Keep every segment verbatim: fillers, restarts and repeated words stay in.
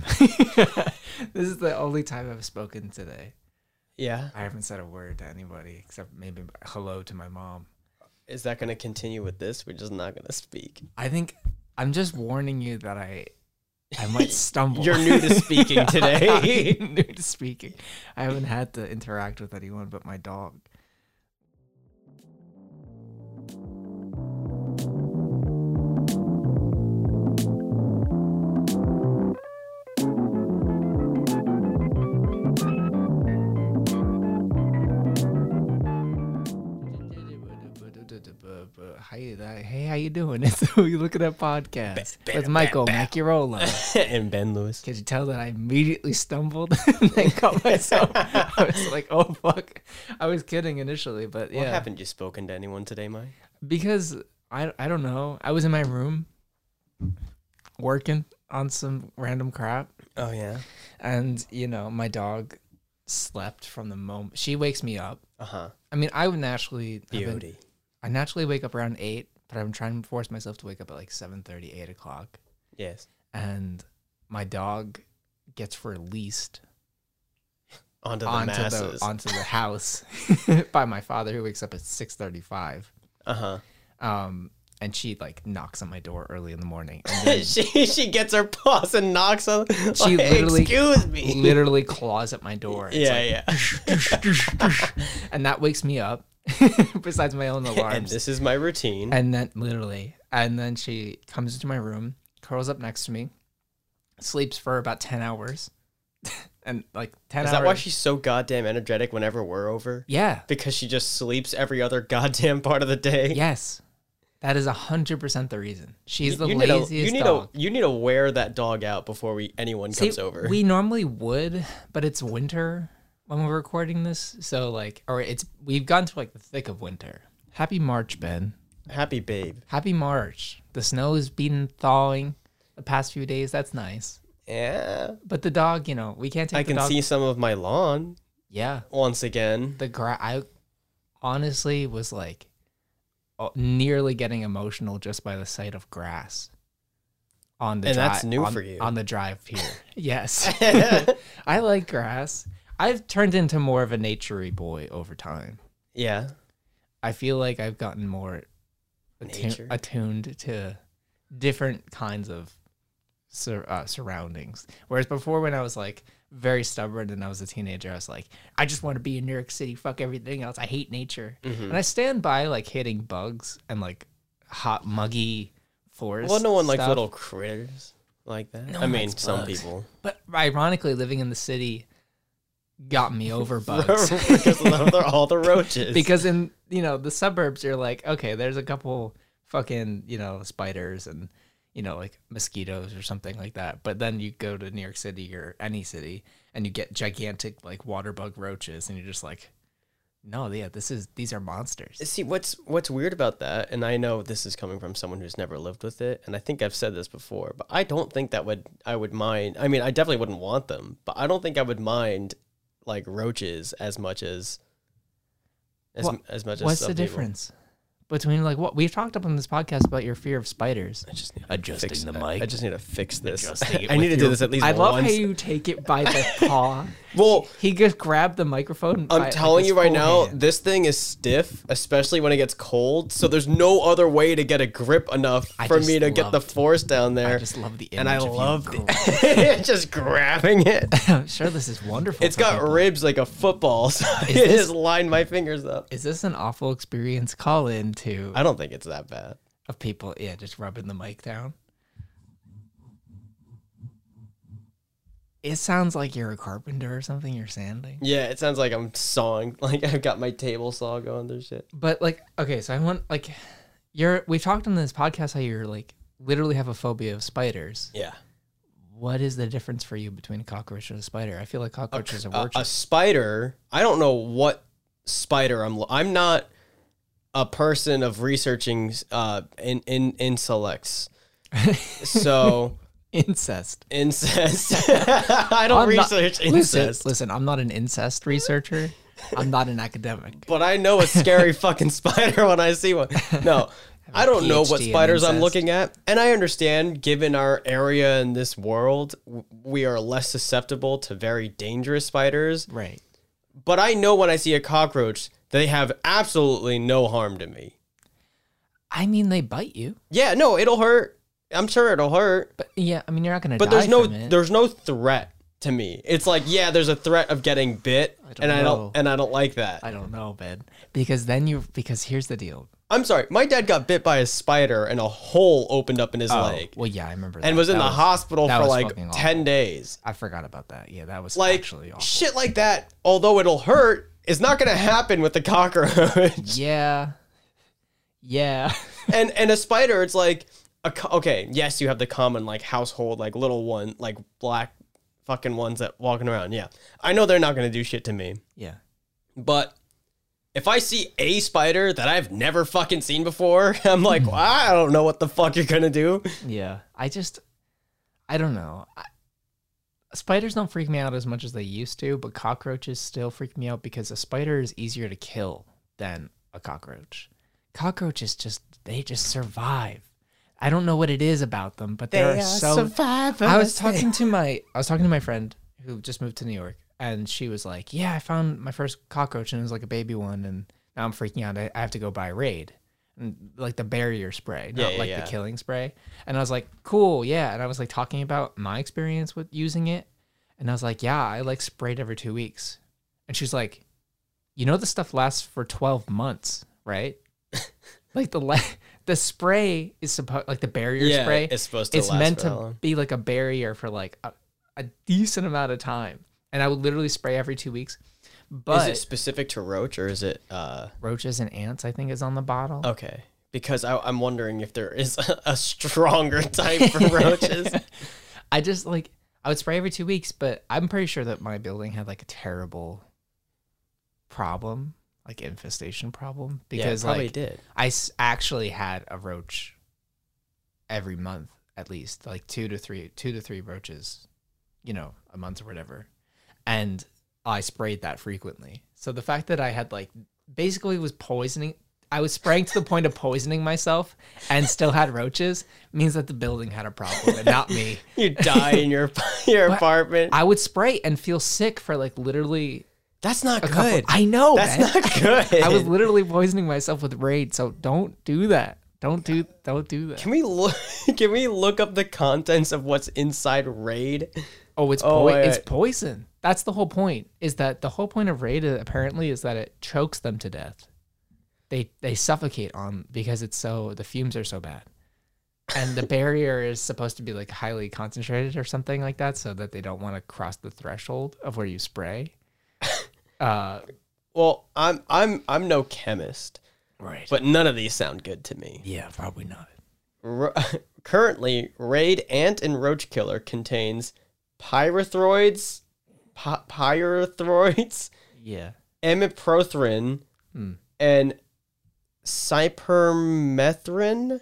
time. This is the only time I've spoken today. Yeah. I haven't said a word to anybody except maybe hello to my mom. Is that going to continue with this? We're just not going to speak. I think I'm just warning you that I I might stumble. You're new to speaking today. I'm new to speaking. I haven't had to interact with anyone but my dog. Hey, how you doing? It's You Look at That Podcast with Michael Macchiarola and Ben Lewis. Could you tell that I immediately stumbled and then caught myself? I was like, oh, fuck. I was kidding initially, but yeah. Well, haven't you spoken to anyone today, Mike? Because, I, I don't know, I was in my room working on some random crap. Oh, yeah? And, you know, my dog slept from the moment. She wakes me up. Uh-huh. I mean, I would naturally... Beauty. I naturally wake up around eight, but I'm trying to force myself to wake up at like seven thirty, eight o'clock. Yes. And my dog gets released onto the, onto masses. the, onto the house by my father, who wakes up at six thirty-five. Uh-huh. Um, and she like knocks on my door early in the morning. And then she, she gets her paws and knocks on She like, literally, excuse me. literally claws at my door. Yeah, it's like, yeah. Dush, dush, dush. And that wakes me up. Besides my own alarms. And this is my routine. And then, literally. And then she comes into my room, curls up next to me, sleeps for about ten hours. And like ten is hours. Is that why she's so goddamn energetic whenever we're over? Yeah. Because she just sleeps every other goddamn part of the day? Yes. That is one hundred percent the reason. She's you, the you laziest need a, you need dog. A, you need to wear that dog out before we anyone See, comes over. We normally would, but it's winter when we're recording this, so like, or it's we've gotten to like the thick of winter. Happy March, Ben. Happy babe. Happy March. The snow has been thawing the past few days. That's nice. Yeah. But the dog, you know, we can't take. I the can dog. see some of my lawn. Yeah. Once again, the grass. I honestly was like, oh, nearly getting emotional just by the sight of grass. On the and that's new on, for you on the drive here. Yes. I like grass. I've turned into more of a naturey boy over time. Yeah. I feel like I've gotten more attu attuned to different kinds of sur uh, surroundings. Whereas before, when I was like very stubborn and I was a teenager, I was like, I just want to be in New York City. Fuck everything else. I hate nature. Mm-hmm. And I stand by like hitting bugs and like hot muggy forest. Well, no one stuff. likes little critters like that. No I mean, some bugs. people. But ironically, living in the city got me over bugs. Because they're all the roaches. Because in, you know, the suburbs, you're like, okay, there's a couple fucking, you know, spiders and, you know, like mosquitoes or something like that. But then you go to New York City or any city and you get gigantic like water bug roaches and you're just like, no, yeah, this is, these are monsters. See, what's, what's weird about that, and I know this is coming from someone who's never lived with it, and I think I've said this before, but I don't think that would, I would mind, I mean, I definitely wouldn't want them, but I don't think I would mind like roaches as much as as, well, as much as what's the people. difference between like what we've talked up on this podcast about your fear of spiders. I just need adjusting fix, the mic. I just need to fix this. I need to do this at least I once. I love how you take it by the paw. Well, he just grabbed the microphone. I'm by, telling like, you right now, hand. this thing is stiff, especially when it gets cold. So there's no other way to get a grip enough I for me to loved, get the force down there. I just love the image and I of love it. Just grabbing it. I'm sure this is wonderful. It's got people. ribs like a football. So is it this, just lined my fingers up. Is this an awful experience? Call in. To I don't think it's that bad. Of people, yeah, just rubbing the mic down. It sounds like you're a carpenter or something, you're sanding. Yeah, it sounds like I'm sawing. Like, I've got my table saw going through shit. But, like, okay, so I want, like, you're, we've talked on this podcast how you're, like, literally have a phobia of spiders. Yeah. What is the difference for you between a cockroach and a spider? I feel like cockroaches a, are roaches. A, a spider, I don't know what spider I'm, I'm not... a person of researching uh, in in intellects, so incest, incest. I don't I'm research not, incest. Listen, listen, I'm not an incest researcher. I'm not an academic, but I know a scary fucking spider when I see one. No, I don't PhD know what spiders I'm looking at. And I understand, given our area in this world, we are less susceptible to very dangerous spiders. Right. But I know when I see a cockroach, they have absolutely no harm to me. I mean, they bite you. Yeah, no, it'll hurt. I'm sure it'll hurt. But yeah, I mean, you're not going to die But there's no it. there's no threat to me. It's like, yeah, there's a threat of getting bit, I and know. I don't and I don't like that. I don't know, Ben. Because then you because here's the deal. I'm sorry. My dad got bit by a spider and a hole opened up in his oh, leg. Well, yeah, I remember that. And was in that the was, hospital for like ten days. I forgot about that. Yeah, that was like, actually awful. Shit like that, although it'll hurt, is not going to happen with the cockroach. Yeah. Yeah. and and a spider, it's like, a, okay, yes, you have the common like household, like little one, like black fucking ones that walking around. Yeah. I know they're not going to do shit to me. Yeah. But if I see a spider that I've never fucking seen before, I'm like, well, I don't know what the fuck you're going to do. Yeah. I just, I don't know. I, spiders don't freak me out as much as they used to, but cockroaches still freak me out because a spider is easier to kill than a cockroach. Cockroaches just, they just survive. I don't know what it is about them, but they, they are, are so survivors. I was talking to my, I was talking to my friend who just moved to New York. And she was like, yeah, I found my first cockroach, and it was like a baby one, and now I'm freaking out. I, I have to go buy Raid, and like the barrier spray, not yeah, yeah, like yeah. the killing spray. And I was like, cool, yeah. And I was like talking about my experience with using it. And I was like, yeah, I like sprayed every two weeks. And she's like, you know this stuff lasts for twelve months, right? like the la the spray is supposed, like the barrier yeah, spray. It's supposed to it's last meant for to long. be like a barrier for like a, a decent amount of time. And I would literally spray every two weeks. But is it specific to roach, or is it uh... roaches and ants? I think is on the bottle. Okay, because I, I'm wondering if there is a, a stronger type for roaches. I just like I would spray every two weeks, but I'm pretty sure that my building had like a terrible problem, like infestation problem, because yeah, it probably like did. I actually had a roach every month at least, like two to three, two to three roaches, you know, a month or whatever. And I sprayed that frequently. So the fact that I had like basically was poisoning. I was spraying to the point of poisoning myself and still had roaches means that the building had a problem and not me. You die in your your but apartment. I would spray and feel sick for like literally. That's not good. Couple, I know. That's man. not good. I was literally poisoning myself with Raid. So don't do that. Don't do don't do that. Can we look? Can we look up the contents of what's inside Raid? Oh, it's oh, po wait, it's poison. That's the whole point. Is that the whole point of Raid apparently is that it chokes them to death. They they suffocate on because it's so the fumes are so bad, and the barrier is supposed to be like highly concentrated or something like that, so that they don't want to cross the threshold of where you spray. Uh, well, I'm I'm I'm no chemist. Right. But none of these sound good to me. Yeah, probably not. Ro Currently, Raid Ant and Roach Killer contains pyrethroids, py pyrethroids, yeah, amiprothrin, hmm. and cypermethrin.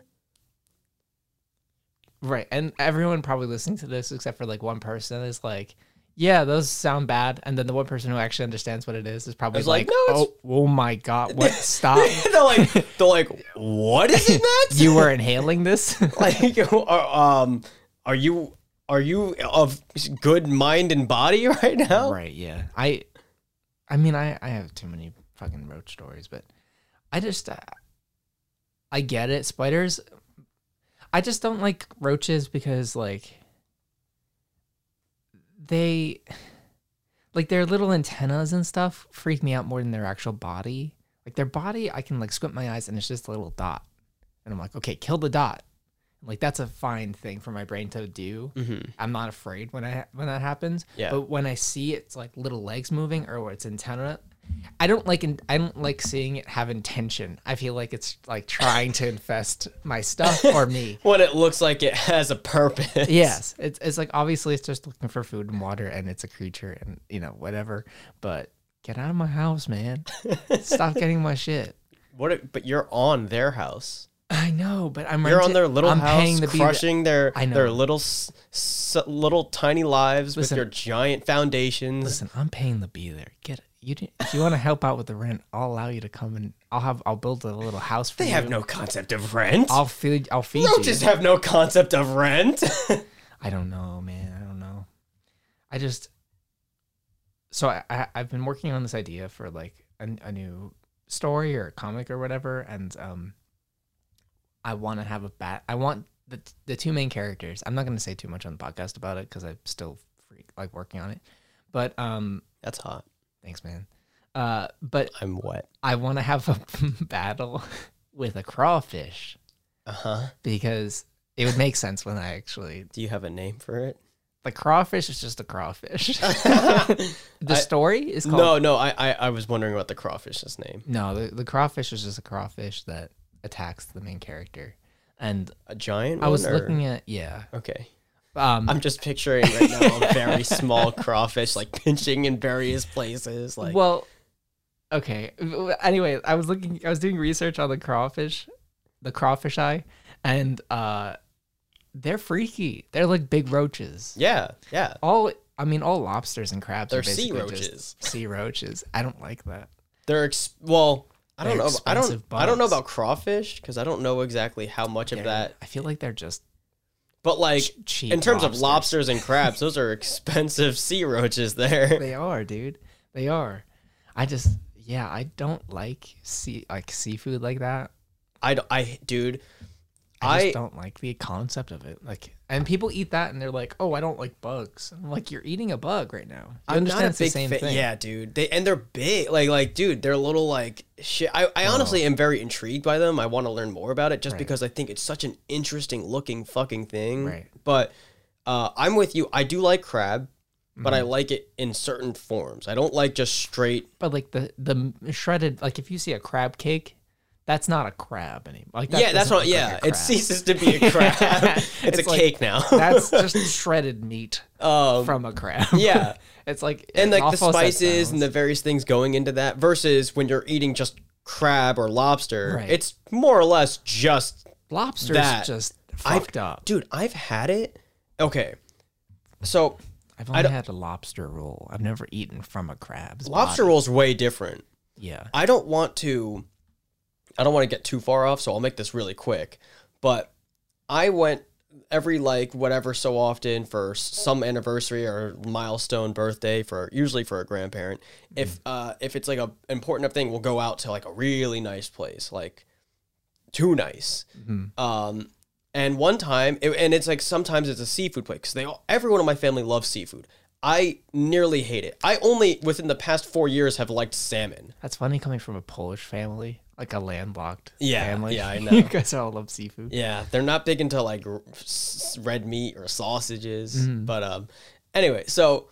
Right, and everyone probably listening to this, except for like one person, is like, yeah, those sound bad. And then the one person who actually understands what it is is probably like, like no, oh, oh my God, what? Stop. they're, like, they're like, what is it, Matt? You were inhaling this? like, are, um, are you are you of good mind and body right now? Right, yeah. I I mean, I, I have too many fucking roach stories, but I just, uh, I get it. Spiders, I just don't like roaches because, like, they, like their little antennas and stuff freak me out more than their actual body. Like their body, I can like squint my eyes and it's just a little dot. And I'm like, okay, kill the dot. Like that's a fine thing for my brain to do. Mm-hmm. I'm not afraid when I when that happens. Yeah. But when I see it's like little legs moving or its antenna, I don't like I don't like seeing it have intention. I feel like it's like trying to infest my stuff or me. When it looks like it has a purpose. Yes, it's it's like obviously it's just looking for food and water, and it's a creature, and you know whatever. But get out of my house, man! Stop getting my shit. What? If, but you're on their house. I know, but I'm you're rented, on their little I'm house, the crushing their their little little tiny lives listen, with your giant foundations. Listen, I'm paying the bee there. Get it. You didn't, if you want to help out with the rent, I'll allow you to come and I'll have I'll build a little house for they you. They have no concept of rent. I'll feed I'll feed They'll you. Just have no concept of rent. I don't know, man. I don't know. I just so I, I I've been working on this idea for like a, a new story or a comic or whatever, and um, I want to have a bat. I want the the two main characters. I'm not going to say too much on the podcast about it because I'm still freak, like working on it, but um, that's hot. Thanks, man. Uh, but I'm what? I want to have a battle with a crawfish. Uh-huh. Because it would make sense when I actually... Do you have a name for it? The crawfish is just a crawfish. the I, story is called... No, no, I, I, I was wondering about the crawfish's name. No, the, the crawfish is just a crawfish that attacks the main character. And a giant one? I was or... looking at... Yeah. Okay. Um, I'm just picturing right now a very small crawfish like pinching in various places. Like, well, okay. Anyway, I was looking, I was doing research on the crawfish, the crawfish eye, and uh, they're freaky. They're like big roaches. Yeah, yeah. All I mean, all lobsters and crabs they're are basically sea roaches. Just sea roaches. I don't like that. They're ex well. I don't know. I don't. Bugs. I don't know about crawfish because I don't know exactly how much they're, of that. I feel like they're just. But like Ch in terms lobsters. of lobsters and crabs, those are expensive sea roaches there. They are, dude. They are. I just, yeah, I don't like sea like seafood like that. I, I dude, I, I just don't like the concept of it. Like, and people eat that and they're like, oh, I don't like bugs. I'm like, you're eating a bug right now. You I'm not a big fan. Yeah, dude. They and they're big. Like, like, dude, they're little like shit. I, I oh. honestly am very intrigued by them. I want to learn more about it just right. because I think it's such an interesting looking fucking thing. Right. But uh, I'm with you. I do like crab, but mm-hmm. I like it in certain forms. I don't like just straight. But like the the shredded, like if you see a crab cake. That's not a crab anymore. Like that yeah, that's not. Yeah, like it ceases to be a crab. it's, it's a like, cake now. That's just shredded meat um, from a crab. Yeah, it's like and like the spices and the various things going into that versus when you're eating just crab or lobster, right. it's more or less just lobster's that. just fucked I've, up, dude. I've had it. Okay, so I've only had a lobster roll. I've never eaten from a crab's. Lobster body. roll's way different. Yeah, I don't want to. I don't want to get too far off, so I'll make this really quick. But I went every, like, whatever so often for some anniversary or milestone birthday, for usually for a grandparent. Mm-hmm. If uh, if it's, like, a important enough thing, we'll go out to, like, a really nice place. Like, too nice. Mm-hmm. Um, and one time, it, and it's, like, sometimes it's a seafood place. Because they all, everyone in my family loves seafood. I nearly hate it. I only, within the past four years, have liked salmon. That's funny coming from a Polish family. Like a landlocked yeah, family. Yeah, I know. You guys all love seafood. Yeah, they're not big into like red meat or sausages. Mm. But um, anyway, so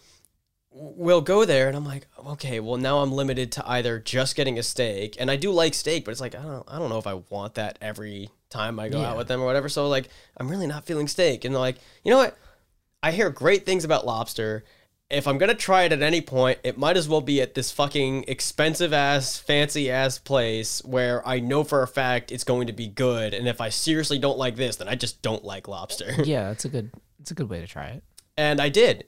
we'll go there and I'm like, okay, well now I'm limited to either just getting a steak. And I do like steak, but it's like, I don't, I don't know if I want that every time I go yeah. out with them or whatever. So like, I'm really not feeling steak. And they're like, you know what? I hear great things about lobster. If I'm going to try it at any point, it might as well be at this fucking expensive-ass, fancy-ass place where I know for a fact it's going to be good. And if I seriously don't like this, then I just don't like lobster. Yeah, that's a good, that's a good way to try it. And I did.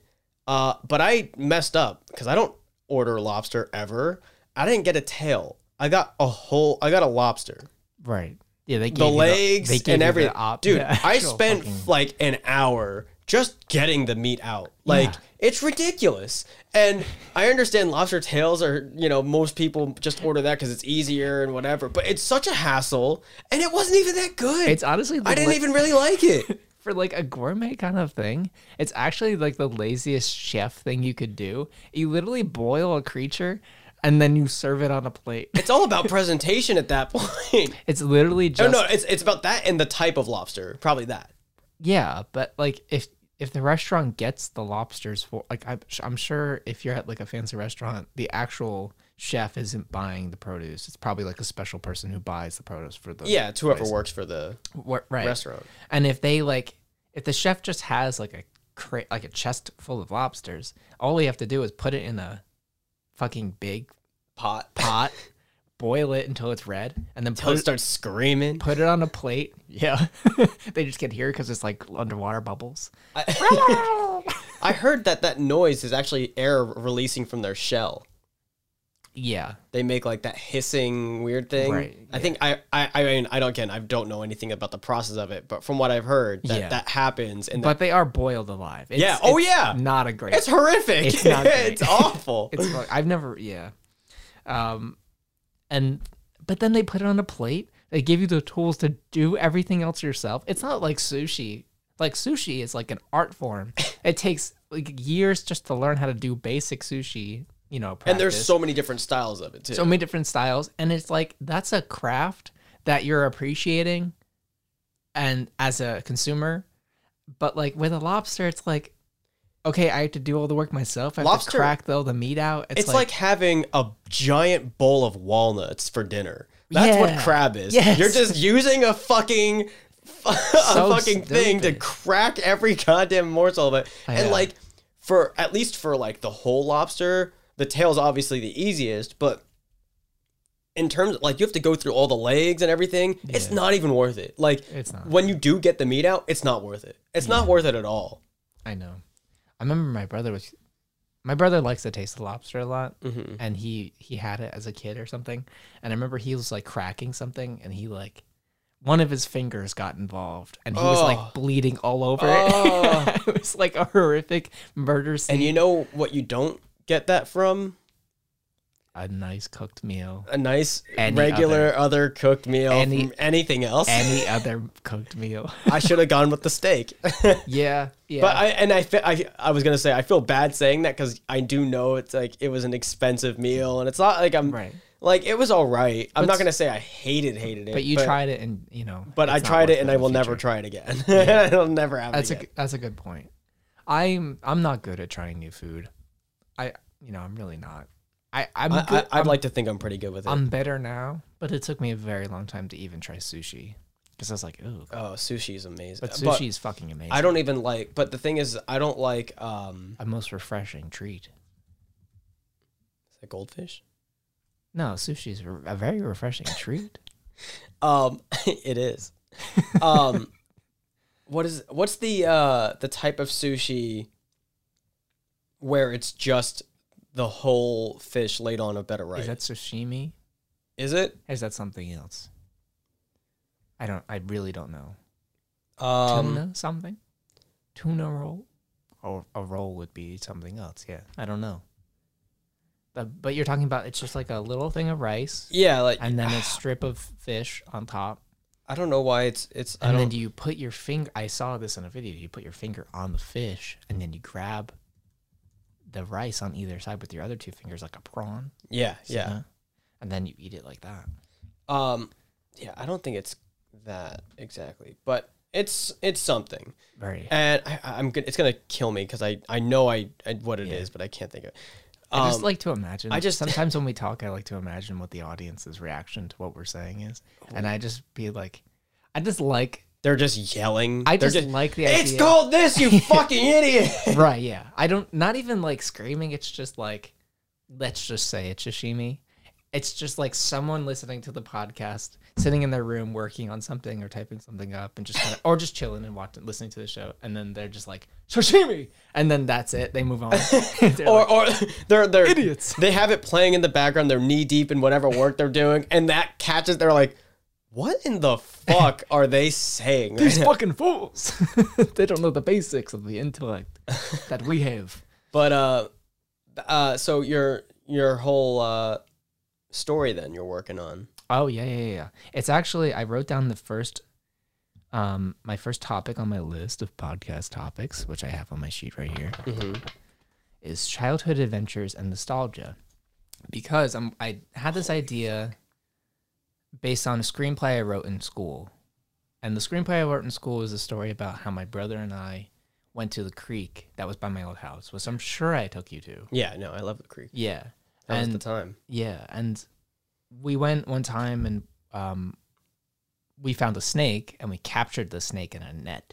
Uh, but I messed up because I don't order lobster ever. I didn't get a tail. I got a whole... I got a lobster. Right. Yeah, they gave the legs the, they gave and everything. The Dude, yeah, I spent fucking... like an hour... just getting the meat out. Like, yeah. it's ridiculous. And I understand lobster tails are, you know, most people just order that because it's easier and whatever. But it's such a hassle. And it wasn't even that good. It's honestly... I didn't even really like it. For, like, a gourmet kind of thing, it's actually, like, the laziest chef thing you could do. You literally boil a creature... and then you serve it on a plate. It's all about presentation at that point. It's literally just... No, no, it's, it's about that and the type of lobster. Probably that. Yeah, but, like, if... if the restaurant gets the lobsters for, like, I, I'm sure if you're at like a fancy restaurant, the actual chef isn't buying the produce. It's probably like a special person who buys the produce for the yeah, it's whoever place. works for the what, right. restaurant. And if they like, if the chef just has like a crate, like a chest full of lobsters, all you have to do is put it in a fucking big pot pot. Boil it until it's red, and then until it starts screaming. Put it on a plate. Yeah, they just get here because it's like underwater bubbles. I, I heard that that noise is actually air releasing from their shell. Yeah. They make like that hissing weird thing. Right. I yeah. think I, I I mean I don't again I don't know anything about the process of it, but from what I've heard that yeah. that happens and But they are boiled alive. It's, yeah. Oh it's yeah. Not a great It's horrific. It's not great. It's awful. It's I've never yeah. Um and but then they put it on a plate. They give you the tools to do everything else yourself. It's not like sushi. Like sushi is like an art form. It takes like years just to learn how to do basic sushi, you know, practice. And there's so many different styles of it too. So many different styles. And it's like, that's a craft that you're appreciating and as a consumer. But like with a lobster, it's like, okay, I have to do all the work myself. I have lobster, to crack though the meat out. It's, it's like, like having a giant bowl of walnuts for dinner. That's yeah. what crab is. Yes. You're just using a fucking a so fucking stupid. thing to crack every goddamn morsel of it. Oh, and yeah. like for at least for like the whole lobster, the tail's obviously the easiest, but in terms of like you have to go through all the legs and everything, yeah. it's not even worth it. Like it's not. When you do get the meat out, it's not worth it. It's yeah. not worth it at all. I know. I remember my brother was my brother likes to taste the lobster a lot, mm-hmm. and he he had it as a kid or something. And I remember he was like cracking something, and he like one of his fingers got involved, and he oh. was like bleeding all over oh. it. It was like a horrific murder scene. And you know what you don't get that from? A nice cooked meal. A nice any regular other, other cooked meal. Any, from anything else? Any other cooked meal. I should have gone with the steak. yeah, yeah. But I and I I, I was gonna say I feel bad saying that because I do know it's like it was an expensive meal and it's not like I'm right. like it was all right. I'm but, not gonna say I hated hated it. But you but, tried it and you know. But I tried it and I will future. never try it again. Yeah. It'll never happen. That's again. a that's a good point. I'm I'm not good at trying new food. I you know I'm really not. I, I'm I, good. I'd I'm, like to think I'm pretty good with it. I'm better now, but it took me a very long time to even try sushi because I was like, ooh. Oh, sushi is amazing. But sushi but is fucking amazing. I don't even like, but the thing is, I don't like... Um, a most refreshing treat. Is that goldfish? No, sushi is a very refreshing treat. Um, it is. Um, what is, what's the, uh, the type of sushi where it's just... the whole fish laid on a bed of rice. Is that sashimi? Is it? Or is that something else? I don't. I really don't know. Um, Tuna something? Tuna roll? Or a roll would be something else. Yeah, I don't know. But, but you're talking about it's just like a little thing of rice. Yeah, like and then uh, a strip of fish on top. I don't know why it's it's. And I don't... then do you put your finger? I saw this in a video. You put your finger on the fish and then you grab the rice on either side with your other two fingers like a prawn. Yeah, so, yeah. And then you eat it like that. Um, yeah, I don't think it's that exactly, but it's it's something. Right. And I, I'm good. It's gonna kill me because I I know I, I what it yeah. is, but I can't think of it. Um, I just like to imagine. I just sometimes when we talk, I like to imagine what the audience's reaction to what we're saying is, oh. and I just be like, I just like. They're just yelling. I just, just like the idea. It's called this, you fucking idiot. Right, yeah. I don't, not even like screaming. It's just like, let's just say it's sashimi. It's just like someone listening to the podcast, sitting in their room, working on something or typing something up and just kind of, or just chilling and watching, listening to the show. And then they're just like, sashimi. And then that's it. They move on. or, like, or they're, they're idiots. They have it playing in the background. They're knee deep in whatever work they're doing. And that catches, they're like, what in the fuck are they saying? These fucking fools. They don't know the basics of the intellect that we have. But uh, uh, so your your whole uh story then you're working on. Oh yeah, yeah, yeah. It's actually I wrote down the first, um, my first topic on my list of podcast topics, which I have on my sheet right here, mm-hmm. is childhood adventures and nostalgia, because I'm I had this idea. Based on a screenplay I wrote in school. And the screenplay I wrote in school was a story about how my brother and I went to the creek that was by my old house, which I'm sure I took you to. Yeah, no, I love the creek. Yeah. That and, was the time. Yeah, and we went one time and um, we found a snake and we captured the snake in a net.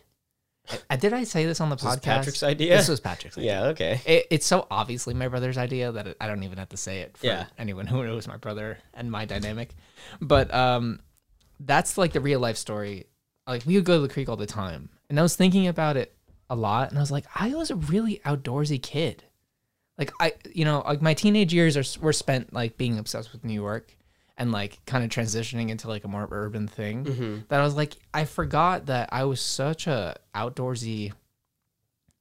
I, did I say this on the this podcast? This was Patrick's idea? This was Patrick's idea. Yeah, okay. It, it's so obviously my brother's idea that it, I don't even have to say it for yeah. anyone who knows my brother and my dynamic. But um, that's like the real life story. Like we would go to the creek all the time. And I was thinking about it a lot. And I was like, I was a really outdoorsy kid. like I, you know, like my teenage years are were spent like being obsessed with New York and like kind of transitioning into like a more urban thing. Mm-hmm. That I was like, I forgot that I was such a outdoorsy,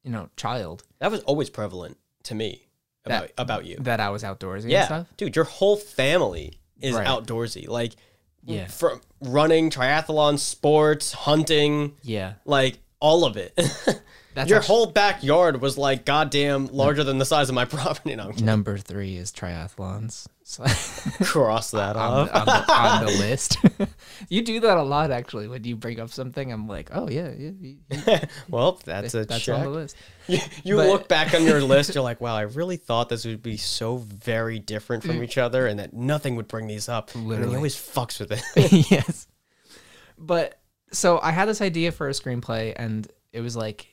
you know, child. That was always prevalent to me about that, about you. That I was outdoorsy. Yeah, and stuff. Dude, your whole family is right. outdoorsy. Like, yeah, from running, triathlon, sports, hunting. Yeah, like all of it. That's Your actually, whole backyard was like goddamn larger than the size of my property. No, number three is triathlons. So cross that off on, on, the, on the list. You do that a lot, actually. When you bring up something, I'm like, oh yeah, yeah. yeah. Well, that's a that's check. on the list. You, you but, look back on your list, you're like, wow, I really thought this would be so very different from each other, and that nothing would bring these up. Literally, and he always fucks with it. Yes, but so I had this idea for a screenplay, and it was like.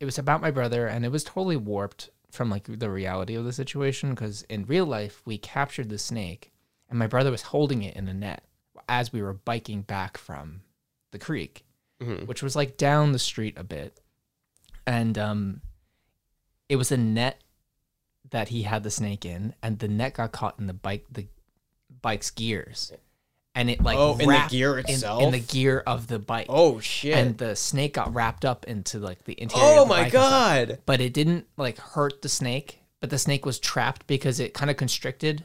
It was about my brother, and it was totally warped from, like, the reality of the situation, because in real life, we captured the snake, and my brother was holding it in a net as we were biking back from the creek, mm-hmm. which was, like, down the street a bit. And um, it was a net that he had the snake in, and the net got caught in the bike the bike's gears. And it, like, oh, in the gear itself? In, in the gear of the bike. Oh, shit. And the snake got wrapped up into, like, the interior oh, of the bike. Oh, my God. But it didn't, like, hurt the snake. But the snake was trapped because it kind of constricted.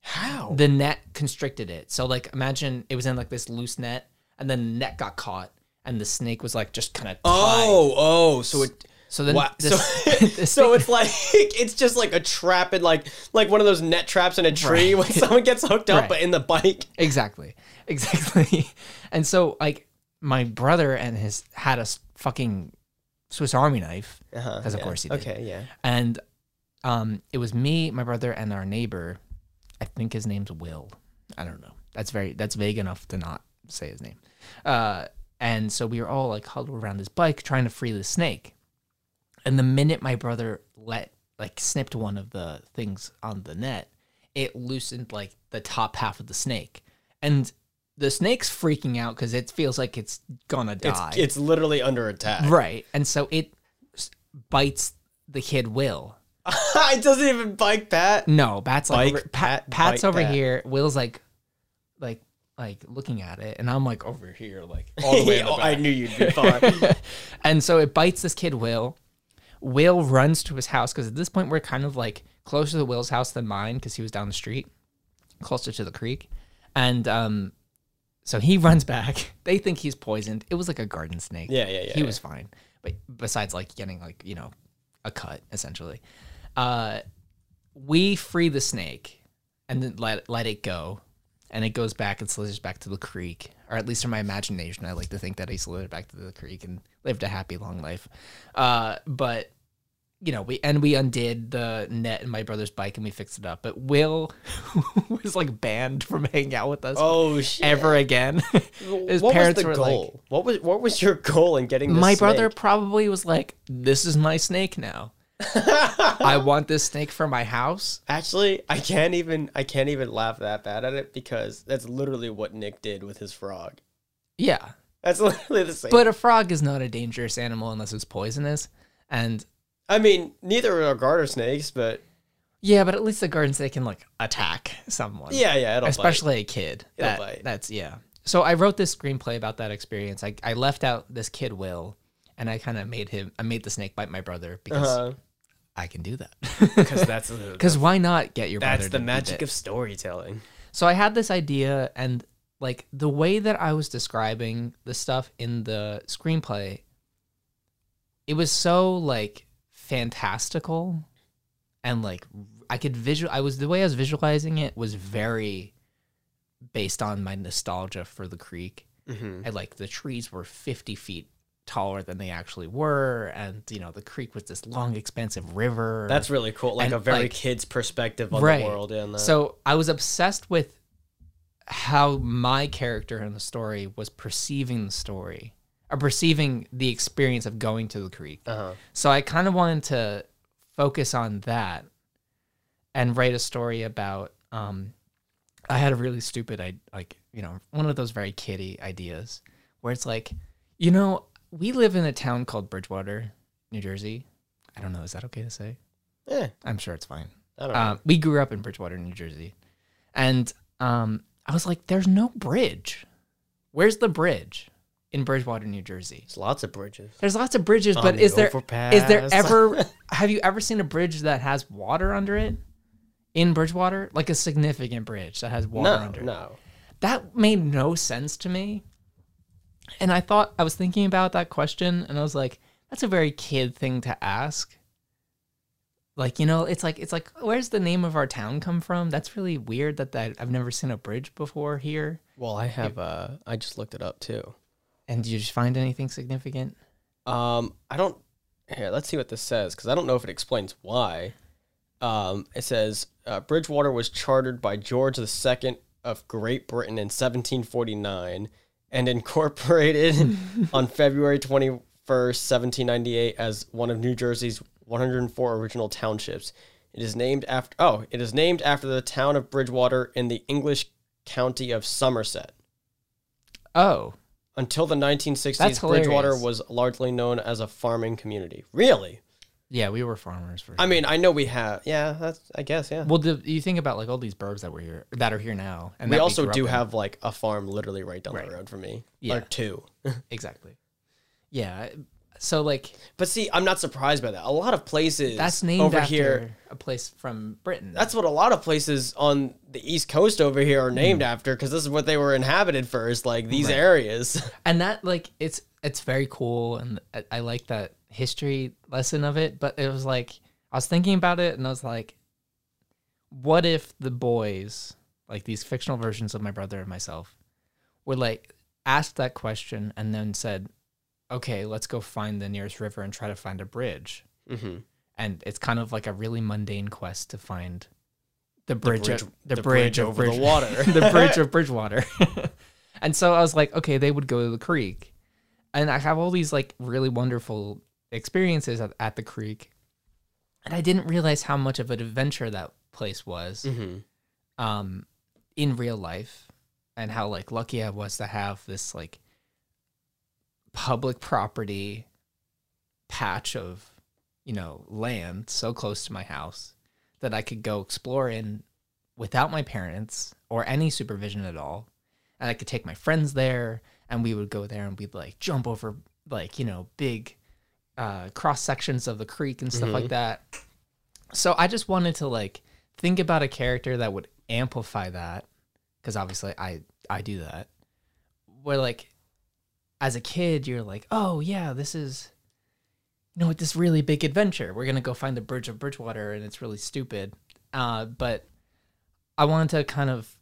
How? The net constricted it. So, like, imagine it was in, like, this loose net. And then the net got caught. And the snake was, like, just kind of tied. Oh, oh. So it... So then, wow. this, so, this so it's like it's just like a trap, and like like one of those net traps in a tree right. when someone gets hooked up, right. but in the bike. Exactly, exactly. And so like my brother and his had a fucking Swiss Army knife, because uh-huh, yeah. of course he did. Okay, yeah. And um, it was me, my brother, and our neighbor. I think his name's Will. I don't know. That's very that's vague enough to not say his name. Uh, and so we were all like huddled around this bike trying to free the snake. And the minute my brother let, like, snipped one of the things on the net, it loosened, like, the top half of the snake. And the snake's freaking out because it feels like it's gonna die. It's, it's literally under attack. Right. And so it bites the kid, Will. It doesn't even bite Pat. No, Pat's like, bike, over, Pat, Pat, Pat's over Pat. here. Will's, like, like, like, looking at it. And I'm, like, over here, like, all the way in the back. I knew you'd be fine. And so it bites this kid, Will. Will runs to his house, because at this point we're kind of like closer to Will's house than mine, because he was down the street, closer to the creek. And um, so he runs back. They think he's poisoned. It was like a garden snake. Yeah, yeah, yeah. He yeah. was fine. But besides like getting like, you know, a cut, essentially. Uh, we free the snake and then let, let it go. And it goes back and slithers back to the creek. Or at least in my imagination, I like to think that he slithered back to the creek and lived a happy long life. Uh, but... You know, we and we undid the net in my brother's bike and we fixed it up. But Will was like banned from hanging out with us oh, shit. ever again. His what parents was the were goal? Like, "What was what was your goal in getting?" This my snake? brother probably was like, "This is my snake now. I want this snake for my house." Actually, I can't even I can't even laugh that bad at it, because that's literally what Nick did with his frog. Yeah, that's literally the same. But a frog is not a dangerous animal unless it's poisonous, and. I mean, neither are garter snakes, but... Yeah, but at least the garden snake can, like, attack someone. Yeah, yeah, it'll Especially bite. a kid. It'll that, bite. That's, yeah. So I wrote this screenplay about that experience. I, I left out this kid, Will, and I kind of made him... I made the snake bite my brother, because uh-huh. I can do that. Because that's... Because why not get your brother That's the magic of storytelling. So I had this idea, and, like, the way that I was describing the stuff in the screenplay, it was so, like... fantastical, and like I could visual I was the way I was visualizing it was very based on my nostalgia for the creek. Mm-hmm. I like the trees were fifty feet taller than they actually were, and you know the creek was this long expansive river. That's really cool, like and, a very like, kid's perspective on right. the world. And so I was obsessed with how my character in the story was perceiving the story. Are perceiving the experience of going to the creek. Uh-huh. So I kind of wanted to focus on that and write a story about, um, I had a really stupid, I like, you know, one of those very kiddie ideas where it's like, you know, we live in a town called Bridgewater, New Jersey. I don't know. Is that okay to say? Yeah, I'm sure it's fine. I don't know. Um, we grew up in Bridgewater, New Jersey, and um, I was like, "There's no bridge. Where's the bridge in Bridgewater, New Jersey?" There's lots of bridges. There's lots of bridges, but is there is there ever have you ever seen a bridge that has water under it in Bridgewater? Like a significant bridge that has water under it? No, no. That made no sense to me. And I thought, I was thinking about that question, and I was like, that's a very kid thing to ask. Like, you know, it's like, it's like, where's the name of our town come from? That's really weird that, that I've never seen a bridge before here. Well, I have, uh, I just looked it up too. And did you find anything significant? Um, I don't, here, let's see what this says, because I don't know if it explains why. Um, it says, uh, Bridgewater was chartered by George the Second of Great Britain in seventeen forty-nine and incorporated on February twenty-first, seventeen ninety-eight as one of New Jersey's one hundred four original townships. It is named after oh, it is named after the town of Bridgewater in the English county of Somerset. Oh, until the nineteen sixties, Bridgewater was largely known as a farming community. Really? Yeah, we were farmers. For sure. I mean, I know we have. Yeah, that's, I guess. Yeah. Well, the, you think about like all these burbs that were here, that are here now, and we also do have like a farm literally right down right. the road from me. Yeah, or two. Exactly. Yeah. So like, but see, I'm not surprised by that. A lot of places that's named over after here, a place from Britain. That's what a lot of places on the East Coast over here are named mm. after, because this is what they were inhabited first, like these right. areas. And that like it's it's very cool, and I, I like that history lesson of it. But it was like I was thinking about it, and I was like, what if the boys, like these fictional versions of my brother and myself, were like asked that question and then said, okay, let's go find the nearest river and try to find a bridge. Mm-hmm. And it's kind of like a really mundane quest to find the bridge, the bridge, of, the the bridge, bridge over bridge, the water, the bridge of Bridgewater. And so I was like, okay, they would go to the creek, and I have all these like really wonderful experiences at, at the creek, and I didn't realize how much of an adventure that place was, mm-hmm. um, in real life, and how like lucky I was to have this like public property patch of, you know, land so close to my house that I could go explore in without my parents or any supervision at all. And I could take my friends there, and we would go there, and we'd like jump over like, you know, big uh, cross sections of the creek and stuff mm-hmm. like that. So I just wanted to like think about a character that would amplify that, because obviously I, I do that, where like, as a kid, you're like, oh, yeah, this is, you know, this really big adventure. We're going to go find the bridge of Bridgewater, and it's really stupid. Uh, but I wanted to kind of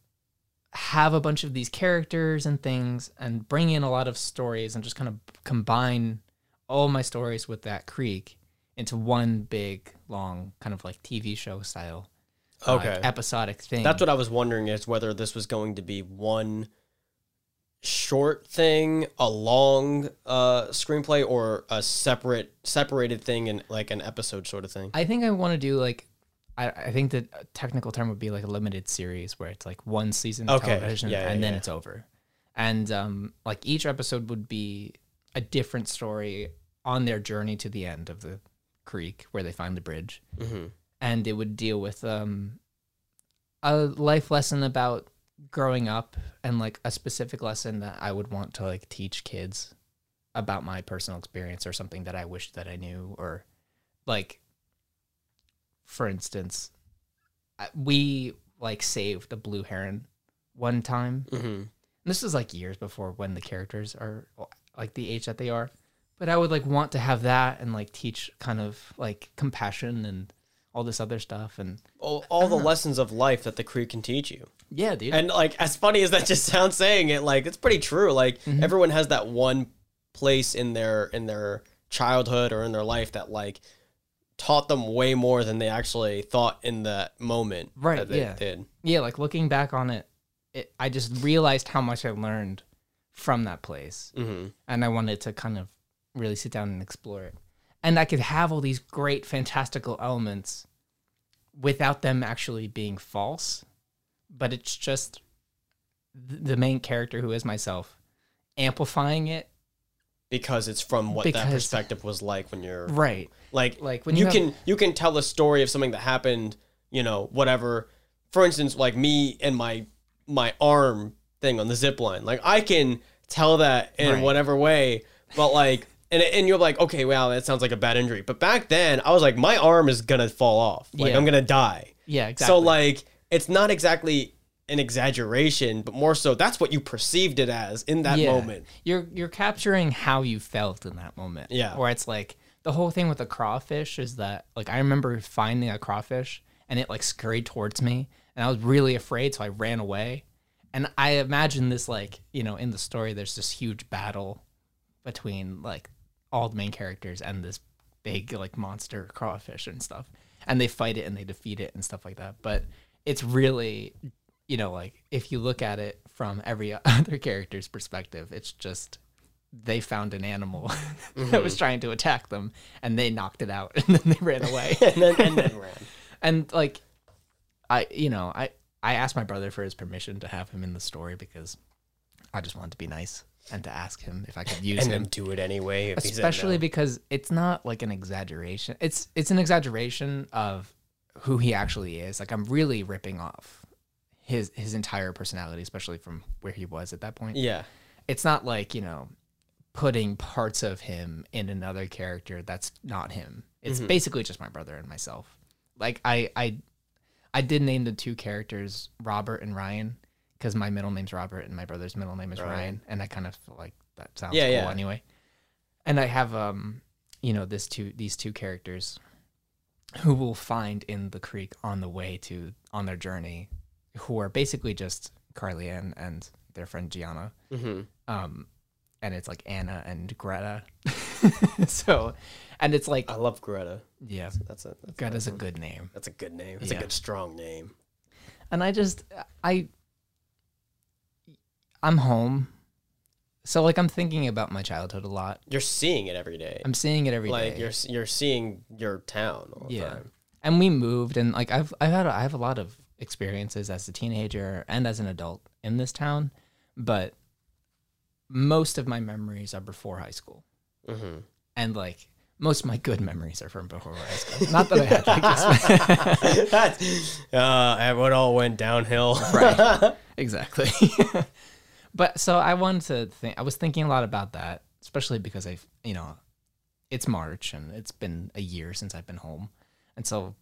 have a bunch of these characters and things and bring in a lot of stories and just kind of combine all my stories with that creek into one big, long kind of like T V show style okay. uh, episodic thing. That's what I was wondering, is whether this was going to be one short thing, a long uh screenplay, or a separate separated thing in like an episode sort of thing. I think I want to do like I, I think the technical term would be like a limited series, where it's like one season of okay. television yeah, and yeah, then yeah. it's over. And um like each episode would be a different story on their journey to the end of the creek where they find the bridge. Mm-hmm. And it would deal with um a life lesson about growing up, and like a specific lesson that I would want to like teach kids about my personal experience, or something that I wish that I knew. Or like, for instance, we like saved a blue heron one time. Mm-hmm. This is like years before when the characters are like the age that they are, but I would like want to have that and like teach kind of like compassion and all this other stuff, and all, all the know. lessons of life that the creek can teach you. Yeah, dude. And like, as funny as that just sounds, saying it, like it's pretty true. Like mm-hmm. everyone has that one place in their in their childhood or in their life that like taught them way more than they actually thought in that moment. Right. That they yeah. did. Yeah. Like looking back on it, it, I just realized how much I learned from that place, mm-hmm. and I wanted to kind of really sit down and explore it. And I could have all these great, fantastical elements without them actually being false. But it's just the main character, who is myself, amplifying it because it's from what because, that perspective was like when you're right. Like, like when you, you have, can you can tell a story of something that happened, you know, whatever. For instance, like me and my my arm thing on the zip line. Like I can tell that in right. whatever way, but like. And, and you're like, okay, wow, that sounds like a bad injury. But back then, I was like, my arm is going to fall off. Like, yeah. I'm going to die. Yeah, exactly. So, like, it's not exactly an exaggeration, but more so that's what you perceived it as in that yeah. moment. You're you're capturing how you felt in that moment. Yeah. Where it's like, the whole thing with the crawfish is that, like, I remember finding a crawfish, and it, like, scurried towards me. And I was really afraid, so I ran away. And I imagine this, like, you know, in the story, there's this huge battle between, like, all the main characters and this big like monster crawfish and stuff, and they fight it and they defeat it and stuff like that. But it's really, you know, like if you look at it from every other character's perspective, it's just they found an animal mm-hmm. that was trying to attack them and they knocked it out and then they ran away and then, and then ran. And like, I, you know, I, I asked my brother for his permission to have him in the story because I just wanted to be nice. And to ask him if I could use and him. And do it anyway. If Especially he said no. Because it's not like an exaggeration. It's it's an exaggeration of who he actually is. Like I'm really ripping off his his entire personality, especially from where he was at that point. Yeah. It's not like, you know, putting parts of him in another character that's not him. It's mm-hmm. basically just my brother and myself. Like I I I did name the two characters Robert and Ryan. Because my middle name's Robert and my brother's middle name is right. Ryan, and I kind of feel like that sounds yeah, cool yeah. anyway. And I have, um, you know, this two these two characters who will find in the creek on the way to on their journey, who are basically just Carly Ann and their friend Gianna, mm-hmm. um, and it's like Anna and Greta. So, and it's like I love Greta. Yeah, so that's a that's Greta's awesome. a good name. That's a good name. It's yeah. a good strong name. And I just I. I'm home. So like I'm thinking about my childhood a lot. You're seeing it every day. I'm seeing it every like, day. Like you're you're seeing your town all the yeah. time. And we moved and like I've I've had a, I have a lot of experiences as a teenager and as an adult in this town, but most of my memories are before high school. Mm-hmm. And like most of my good memories are from before high school. Not that I had like this. That's uh it all went downhill. Right. Exactly. But so I wanted to think, I was thinking a lot about that, especially because I've, you know, it's March and it's been a year since I've been home. And so,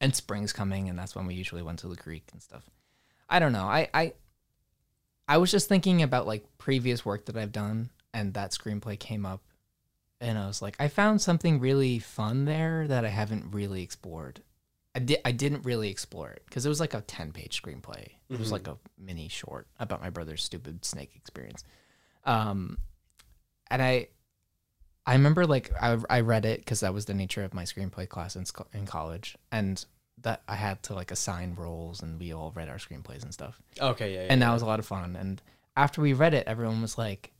and spring's coming and that's when we usually went to the creek and stuff. I don't know. I, I, I was just thinking about like previous work that I've done and that screenplay came up and I was like, I found something really fun there that I haven't really explored. I, di- I didn't really explore it because it was like a ten-page screenplay. It mm-hmm. was like a mini short about my brother's stupid snake experience. Um, and I I remember like I, I read it because that was the nature of my screenplay class in, sco- in college. And that I had to like assign roles and we all read our screenplays and stuff. Okay, yeah, yeah. And that yeah. was a lot of fun. And after we read it, everyone was like,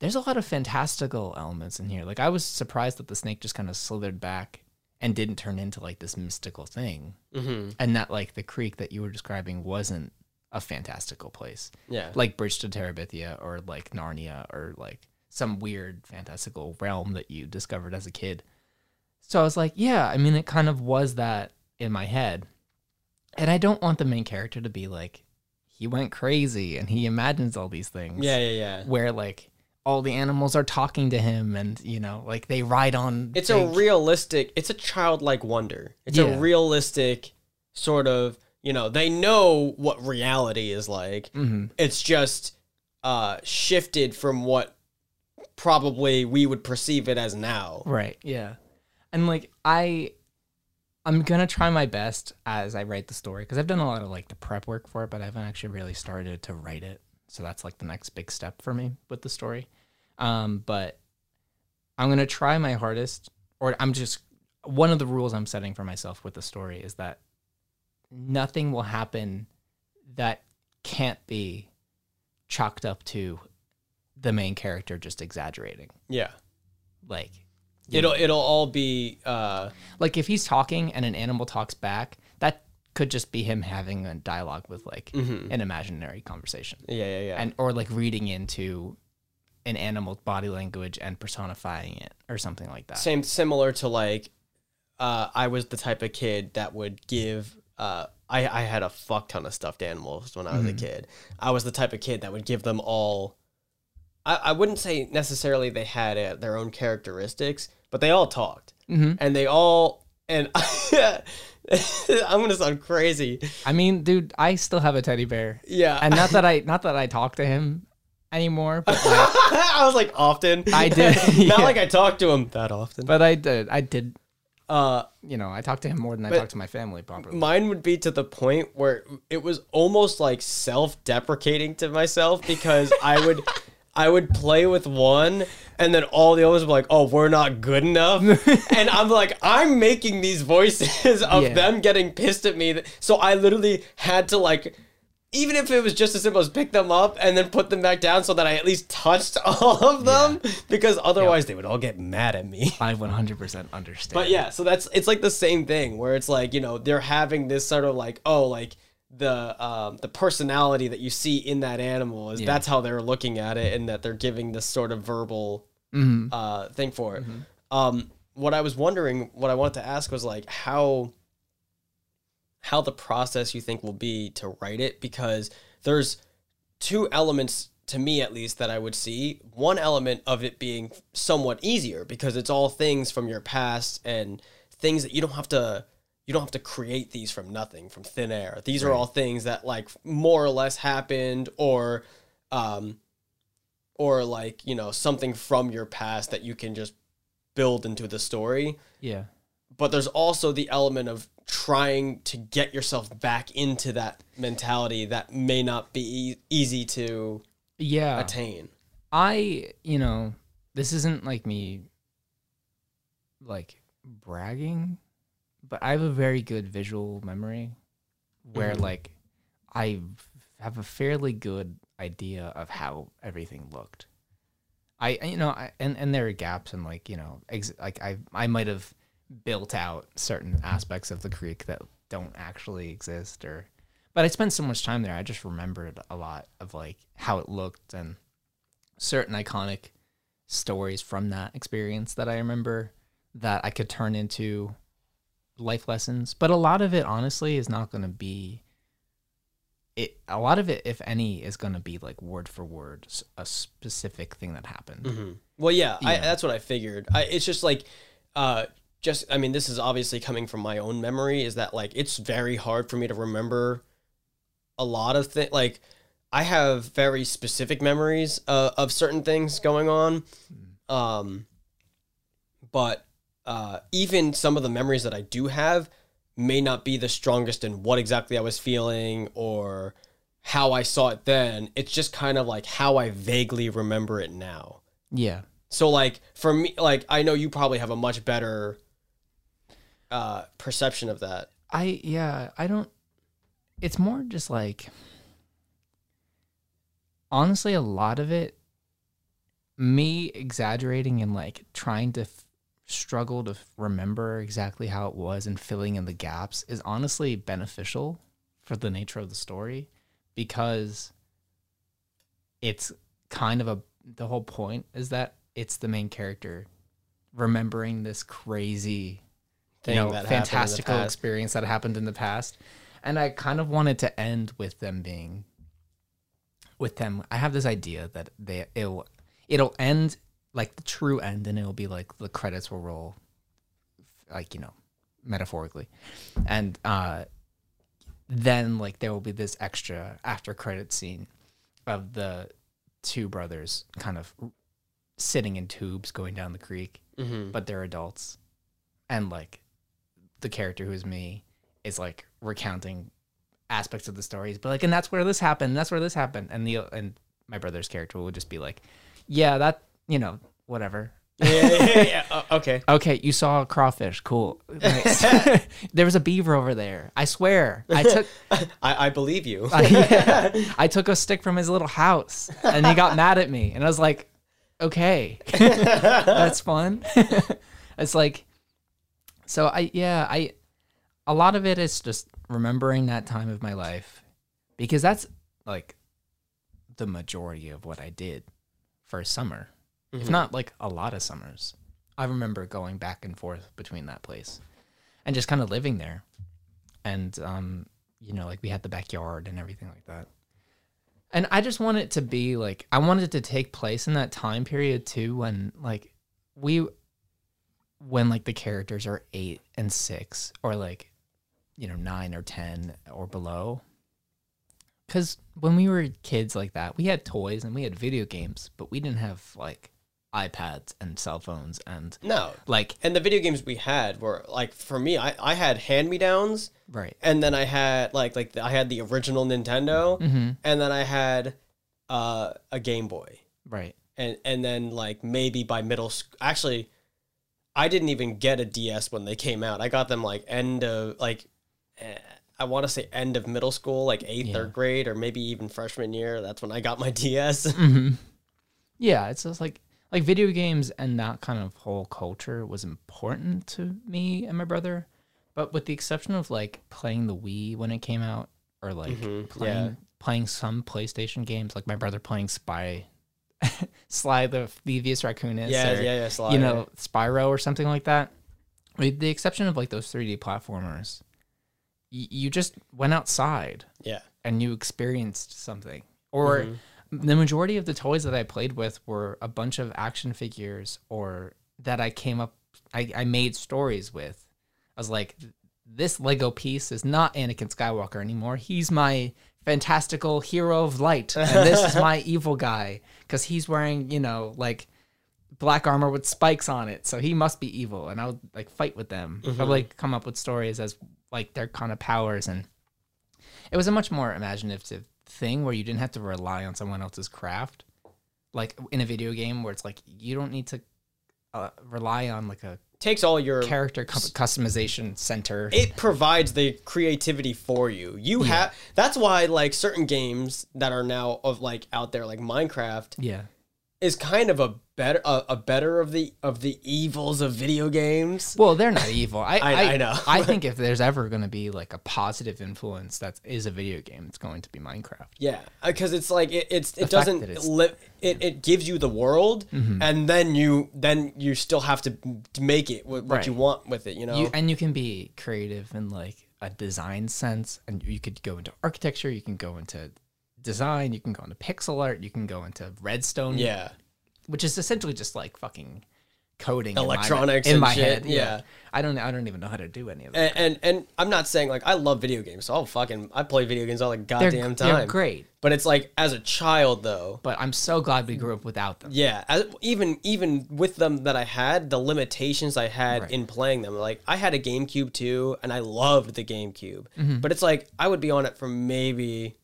there's a lot of fantastical elements in here. Like I was surprised that the snake just kind of slithered back and didn't turn into like this mystical thing. Mm-hmm. And that like the creek that you were describing wasn't a fantastical place. Yeah. Like Bridge to Terabithia or like Narnia or like some weird fantastical realm that you discovered as a kid. So I was like, yeah, I mean, it kind of was that in my head. And I don't want the main character to be like, he went crazy and he imagines all these things. Yeah, yeah, yeah. Where like, all the animals are talking to him and, you know, like they ride on. It's big. a realistic, it's a childlike wonder. It's yeah. a realistic sort of, you know, they know what reality is like. Mm-hmm. It's just uh, shifted from what probably we would perceive it as now. Right. Yeah. And like, I, I'm going to try my best as I write the story because I've done a lot of like the prep work for it, but I haven't actually really started to write it. So that's like the next big step for me with the story. Um, but I'm going to try my hardest, or I'm just, one of the rules I'm setting for myself with the story is that nothing will happen that can't be chalked up to the main character just exaggerating. Yeah. Like, it'll, know. it'll all be, uh, like if he's talking and an animal talks back, that could just be him having a dialogue with like mm-hmm. an imaginary conversation. Yeah. Yeah. Yeah. And, or like reading into an animal's body language and personifying it or something like that. Same, similar to like, uh, I was the type of kid that would give, uh, I, I had a fuck ton of stuffed animals when I was mm-hmm. a kid. I was the type of kid that would give them all, I, I wouldn't say necessarily they had a, their own characteristics, but they all talked mm-hmm. and they all, and I'm gonna sound crazy. I mean, dude, I still have a teddy bear. Yeah. And not that I, not that I talk to him anymore. But like, I was like often. I did. Not yeah. like I talked to him that often. But I did. I did. Uh, you know, I talked to him more than I talked to my family properly. Mine would be to the point where it was almost like self-deprecating to myself because I would, I would play with one, and then all the others were like, "Oh, we're not good enough," and I'm like, "I'm making these voices of yeah. them getting pissed at me." So I literally had to like. Even if it was just as simple as pick them up and then put them back down so that I at least touched all of them yeah. because otherwise yeah. they would all get mad at me. I one hundred percent understand. But yeah, so that's, it's like the same thing where it's like, you know, they're having this sort of like, oh, like the, um, the personality that you see in that animal is yeah. that's how they're looking at it, and that they're giving this sort of verbal mm-hmm. uh, thing for it. Mm-hmm. Um, what I was wondering, what I wanted to ask was like how... how the process you think will be to write it, because there's two elements to me, at least, that I would see. One element of it being somewhat easier because it's all things from your past and things that you don't have to, you don't have to create these from nothing, from thin air. These right. are all things that like more or less happened, or, um, or like, you know, something from your past that you can just build into the story. Yeah. But there's also the element of trying to get yourself back into that mentality that may not be e- easy to yeah. attain. I, you know, this isn't like me like bragging, but I have a very good visual memory where mm-hmm. like I have a fairly good idea of how everything looked. I, you know, I, and, and there are gaps and like, you know, ex- like I, I might have built out certain aspects of the creek that don't actually exist, or but I spent so much time there I just remembered a lot of like how it looked and certain iconic stories from that experience that I remember that I could turn into life lessons. But a lot of it honestly is not going to be it. A lot of it, if any, is going to be like word for word a specific thing that happened. Mm-hmm. Well yeah, I, that's what I figured. I, it's just like uh Just, I mean, this is obviously coming from my own memory, is that, like, it's very hard for me to remember a lot of things. Like, I have very specific memories uh, of certain things going on. Um, but uh, even some of the memories that I do have may not be the strongest in what exactly I was feeling or how I saw it then. It's just kind of, like, how I vaguely remember it now. Yeah. So, like, for me, like, I know you probably have a much better... uh perception of that. I yeah I don't it's more just like honestly a lot of it me exaggerating and like trying to f- struggle to f- remember exactly how it was and filling in the gaps is honestly beneficial for the nature of the story, because it's kind of a the whole point is that it's the main character remembering this crazy thing, you know, that fantastical experience that happened in the past. And I kind of wanted to end with them being with them. I have this idea that they it'll, it'll end like the true end, and it'll be like the credits will roll, like, you know, metaphorically. And uh, then like there will be this extra after credit scene of the two brothers kind of sitting in tubes going down the creek, mm-hmm. but they're adults. And like the character who is me is like recounting aspects of the stories, but like, and that's where this happened. That's where this happened. And the, and my brother's character will just be like, yeah, that, you know, whatever. Yeah, yeah, yeah. uh, okay. Okay. You saw a crawfish. Cool. Nice. There was a beaver over there. I swear. I took, I, I believe you. I, yeah, I took a stick from his little house and he got mad at me. And I was like, okay, that's fun. It's like, So I, yeah, I, a lot of it is just remembering that time of my life, because that's like the majority of what I did for a summer, mm-hmm. if not like a lot of summers. I remember going back and forth between that place and just kind of living there. And, um, you know, like we had the backyard and everything like that. And I just want it to be like, I wanted it to take place in that time period too, when like we, when like the characters are eight and six or like, you know, nine or ten or below. Because when we were kids like that, we had toys and we had video games, but we didn't have like iPads and cell phones and no like and the video games we had were like, for me, I, I had hand-me-downs, right? And then I had like like the, I had the original Nintendo, mm-hmm. and then I had uh a Game Boy, right? And and then like maybe by middle school, actually I didn't even get a D S when they came out. I got them like end of like eh, I want to say end of middle school, like eighth yeah. or grade, or maybe even freshman year. That's when I got my D S. Mm-hmm. Yeah, it's just like Like, video games and that kind of whole culture was important to me and my brother. But with the exception of, like, playing the Wii when it came out, or, like, mm-hmm. playing, yeah. playing some PlayStation games. Like, my brother playing Spy... Sly the Thievius Raccoonus. Yeah, or, yeah, yeah, Sly. You know, Spyro or something like that. With the exception of, like, those three D platformers, y- you just went outside. Yeah. And you experienced something. Or... Mm-hmm. The majority of the toys that I played with were a bunch of action figures, or that I came up, I, I made stories with. I was like, this Lego piece is not Anakin Skywalker anymore. He's my fantastical hero of light. And this is my evil guy, because he's wearing, you know, like black armor with spikes on it. So he must be evil. And I would like fight with them. Mm-hmm. I would like come up with stories as like their kind of powers. And it was a much more imaginative thing where you didn't have to rely on someone else's craft, like in a video game where it's like you don't need to uh, rely on like a takes all your character com- customization center. It provides the creativity for you. You yeah. have that's why like certain games that are now of like out there like Minecraft yeah is kind of a better a, a better of the of the evils of video games. Well, they're not evil. I I, I, I know. I think if there's ever going to be like a positive influence that is a video game, it's going to be Minecraft. Yeah, because it's like it it's, it doesn't it's, li- it it gives you the world, mm-hmm. and then you then you still have to make it what, what right. you want with it. You know, you, and you can be creative in like a design sense, and you could go into architecture. You can go into design, you can go into pixel art, you can go into redstone, yeah, which is essentially just like fucking coding electronics in my, in and my shit. head. Yeah. yeah, I don't, I don't even know how to do any of that. And, and and I'm not saying like I love video games. So I'll fucking I play video games all the goddamn they're, time. They're great, but it's like as a child though. But I'm so glad we grew up without them. Yeah, as, even even with them that I had, the limitations I had right. in playing them. Like I had a GameCube too, and I loved the GameCube. Mm-hmm. But it's like I would be on it for maybe.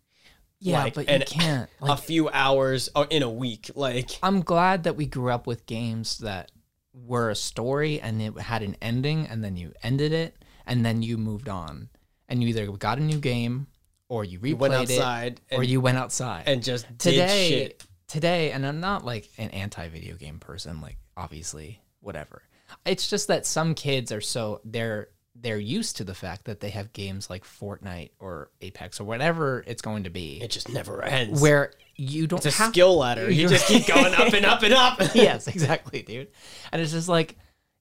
Yeah, like, but you an, can't. Like, a few hours in a week. Like I'm glad that we grew up with games that were a story and it had an ending, and then you ended it, and then you moved on. And you either got a new game, or you replayed went outside it, and, or you went outside. And just today, did shit. Today, and I'm not like an anti-video game person, like obviously, whatever. It's just that some kids are so... they're. they're used to the fact that they have games like Fortnite or Apex or whatever it's going to be. It just never ends. Where you don't it's have... It's a skill ladder. You just keep going up and up and up. Yes, exactly, dude. And it's just like,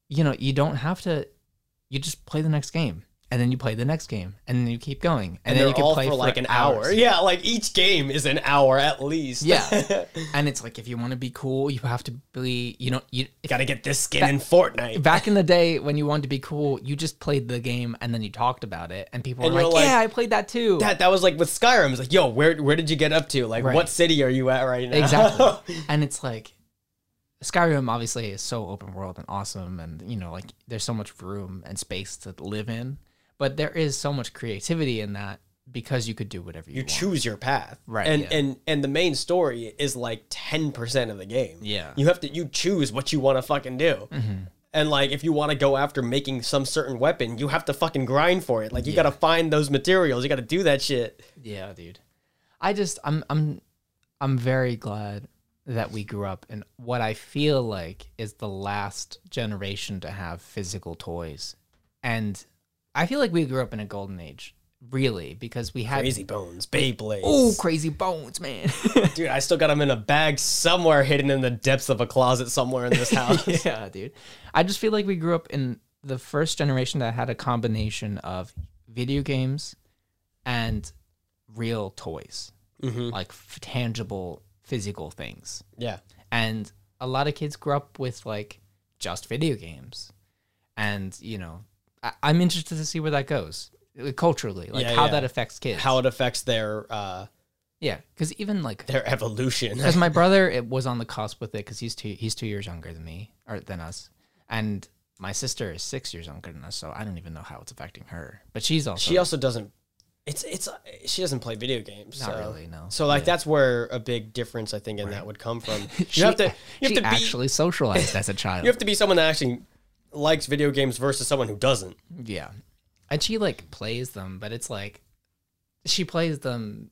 you know, you don't have to... You just play the next game. And then you play the next game. And then you keep going. And, and then you can all play for like an hours. hour. Yeah, like each game is an hour at least. Yeah. And it's like, if you want to be cool, you have to be... You know, you got to get this skin back, in Fortnite. Back in the day, when you wanted to be cool, you just played the game and then you talked about it. And people and were like, like, yeah, I played that too. That that was like with Skyrim. It's like, yo, where, where did you get up to? Like, right. what city are you at right now? Exactly. And it's like... Skyrim obviously is so open world and awesome. And, you know, like, there's so much room and space to live in. But there is so much creativity in that because you could do whatever you, you want. You choose your path. Right. And, yeah. and and the main story is like ten percent of the game. Yeah. You have to, you choose what you want to fucking do. Mm-hmm. And like, if you want to go after making some certain weapon, you have to fucking grind for it. Like, you yeah. got to find those materials. You got to do that shit. Yeah, dude. I just, I'm, I'm, I'm very glad that we grew up in what I feel like is the last generation to have physical toys. And I feel like we grew up in a golden age really, because we had Crazy Bones, Beyblades. Oh, Crazy Bones, man. Dude, I still got them in a bag somewhere, hidden in the depths of a closet somewhere in this house. Yeah, dude. I just feel like we grew up in the first generation that had a combination of video games and real toys, mm-hmm. like tangible physical things. Yeah. And a lot of kids grew up with like just video games. And, you know, I I'm interested to see where that goes culturally, like yeah, how yeah. that affects kids, how it affects their, uh, yeah. Cause even like their evolution, cause my brother, it was on the cusp with it. Cause he's two, he's two years younger than me or than us. And my sister is six years younger than us. So I don't even know how it's affecting her, but she's also, she also doesn't, it's, it's, she doesn't play video games. Not so. really. No. So like, yeah. that's where a big difference I think in right. that would come from. You she, have to, you she have to be, actually socialized as a child. You have to be someone that actually likes video games versus someone who doesn't. Yeah. And she like plays them, but it's like she plays them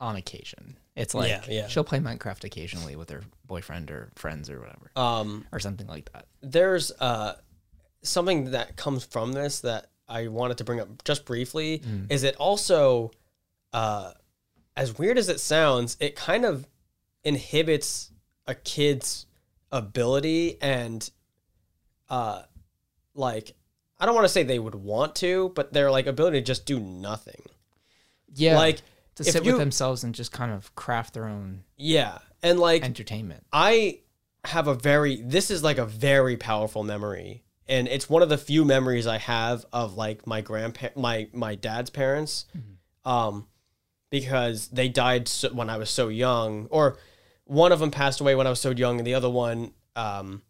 on occasion. It's like yeah, yeah. she'll play Minecraft occasionally with her boyfriend or friends or whatever, um, or something like that. There's uh, something that comes from this that I wanted to bring up just briefly. Mm. Is it also, uh, as weird as it sounds, it kind of inhibits a kid's ability and uh, like. I don't want to say they would want to, but their like ability to just do nothing. Yeah. Like to sit you, with themselves and just kind of craft their own. Yeah. And like entertainment. I have a very, this is like a very powerful memory. And it's one of the few memories I have of like my grandpa, my, my dad's parents, mm-hmm. um, because they died so, when I was so young, or one of them passed away when I was so young. And the other one, um,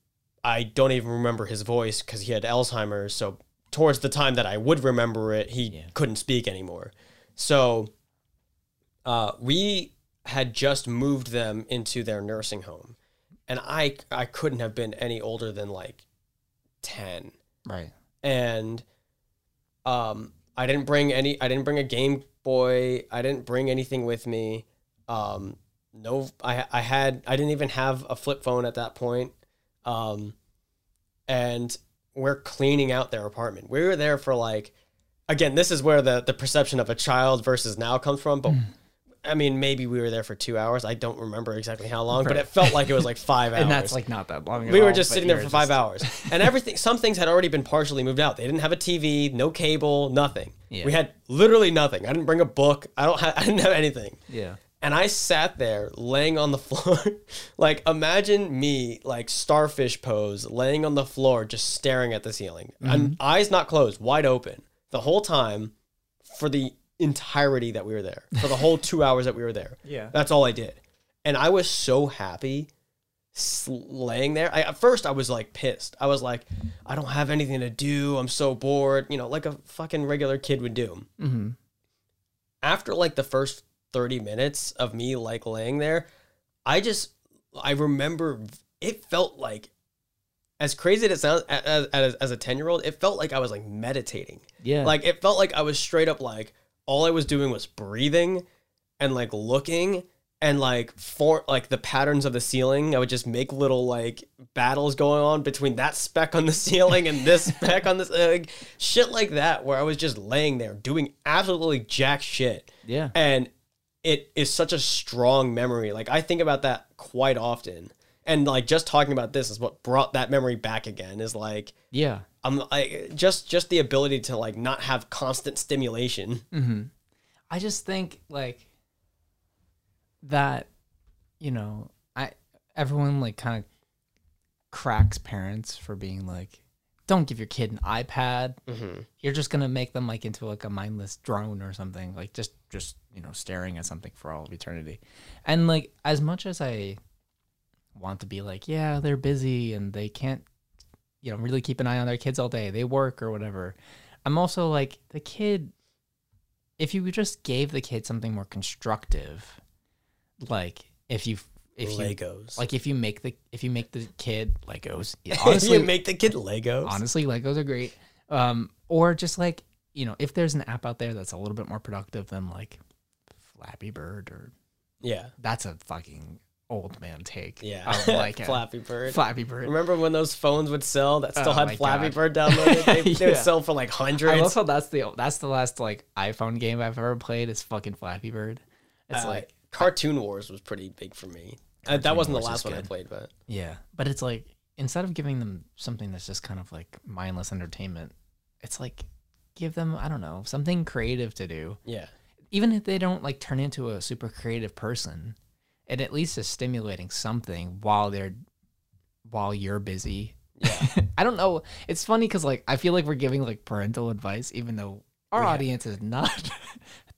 I don't even remember his voice because he had Alzheimer's. So towards the time that I would remember it, he yeah. couldn't speak anymore. So uh, we had just moved them into their nursing home. And I, I couldn't have been any older than like ten. Right. And um, I didn't bring any, I didn't bring a Game Boy. I didn't bring anything with me. Um, no, I, I had, I didn't even have a flip phone at that point. Um, and we're cleaning out their apartment. We were there for like, again, this is where the, the perception of a child versus now comes from. But mm. I mean, maybe we were there for two hours. I don't remember exactly how long, right. but it felt like it was like five and hours. And that's like not that long. We all, were just sitting there for just... five hours and everything. Some things had already been partially moved out. They didn't have a T V, no cable, nothing. Yeah. We had literally nothing. I didn't bring a book. I don't have, I didn't have anything. Yeah. And I sat there laying on the floor. Like, imagine me, like, starfish pose, laying on the floor, just staring at the ceiling. Mm-hmm. And eyes not closed, wide open. The whole time for the entirety that we were there. For the whole two hours that we were there. Yeah. That's all I did. And I was so happy laying there. I, at first, I was, like, pissed. I was like, I don't have anything to do. I'm so bored. You know, like a fucking regular kid would do. Mm-hmm. After, like, the first thirty minutes of me like laying there, I just, I remember it felt like, as crazy as it sounds, as, as, as a ten year old, it felt like I was like meditating. Yeah. Like it felt like I was straight up like, all I was doing was breathing and like looking and like for like the patterns of the ceiling. I would just make little like battles going on between that speck on the ceiling and this speck on this, like, shit like that, where I was just laying there doing absolutely jack shit. Yeah. And it is such a strong memory. Like, I think about that quite often. And, like, just talking about this is what brought that memory back again, is, like... Yeah. I'm, I, just just the ability to, like, not have constant stimulation. Mm-hmm. I just think, like, that, you know, I everyone, like, kind of cracks parents for being, like, don't give your kid an iPad. Mm-hmm. You're just going to make them, like, into, like, a mindless drone or something. Like, just just... you know, staring at something for all of eternity. And like, as much as I want to be like, yeah, they're busy and they can't, you know, really keep an eye on their kids all day. They work or whatever. I'm also like, the kid, if you just gave the kid something more constructive, like if you, if Legos, you, like if you make the, if you make the kid Legos, honestly, you make the kid Legos, honestly, Legos are great. Um, or just like, you know, if there's an app out there that's a little bit more productive than like Flappy Bird, or yeah, that's a fucking old man take. Yeah. Of like Flappy Bird. Flappy Bird. Remember when those phones would sell that still oh had Flappy God. Bird downloaded? They, yeah. they would sell for like hundreds. I love how that's the, that's the last like iPhone game I've ever played is fucking Flappy Bird. It's uh, like... Cartoon Wars was pretty big for me. Uh, that wasn't Wars the last one I played, but... Yeah. But it's like, instead of giving them something that's just kind of like mindless entertainment, it's like, give them, I don't know, something creative to do. Yeah. Even if they don't like turn into a super creative person... It at least is stimulating something while they're, while you're busy. Yeah. I don't know. It's funny because like I feel like we're giving like parental advice, even though our yeah. audience is not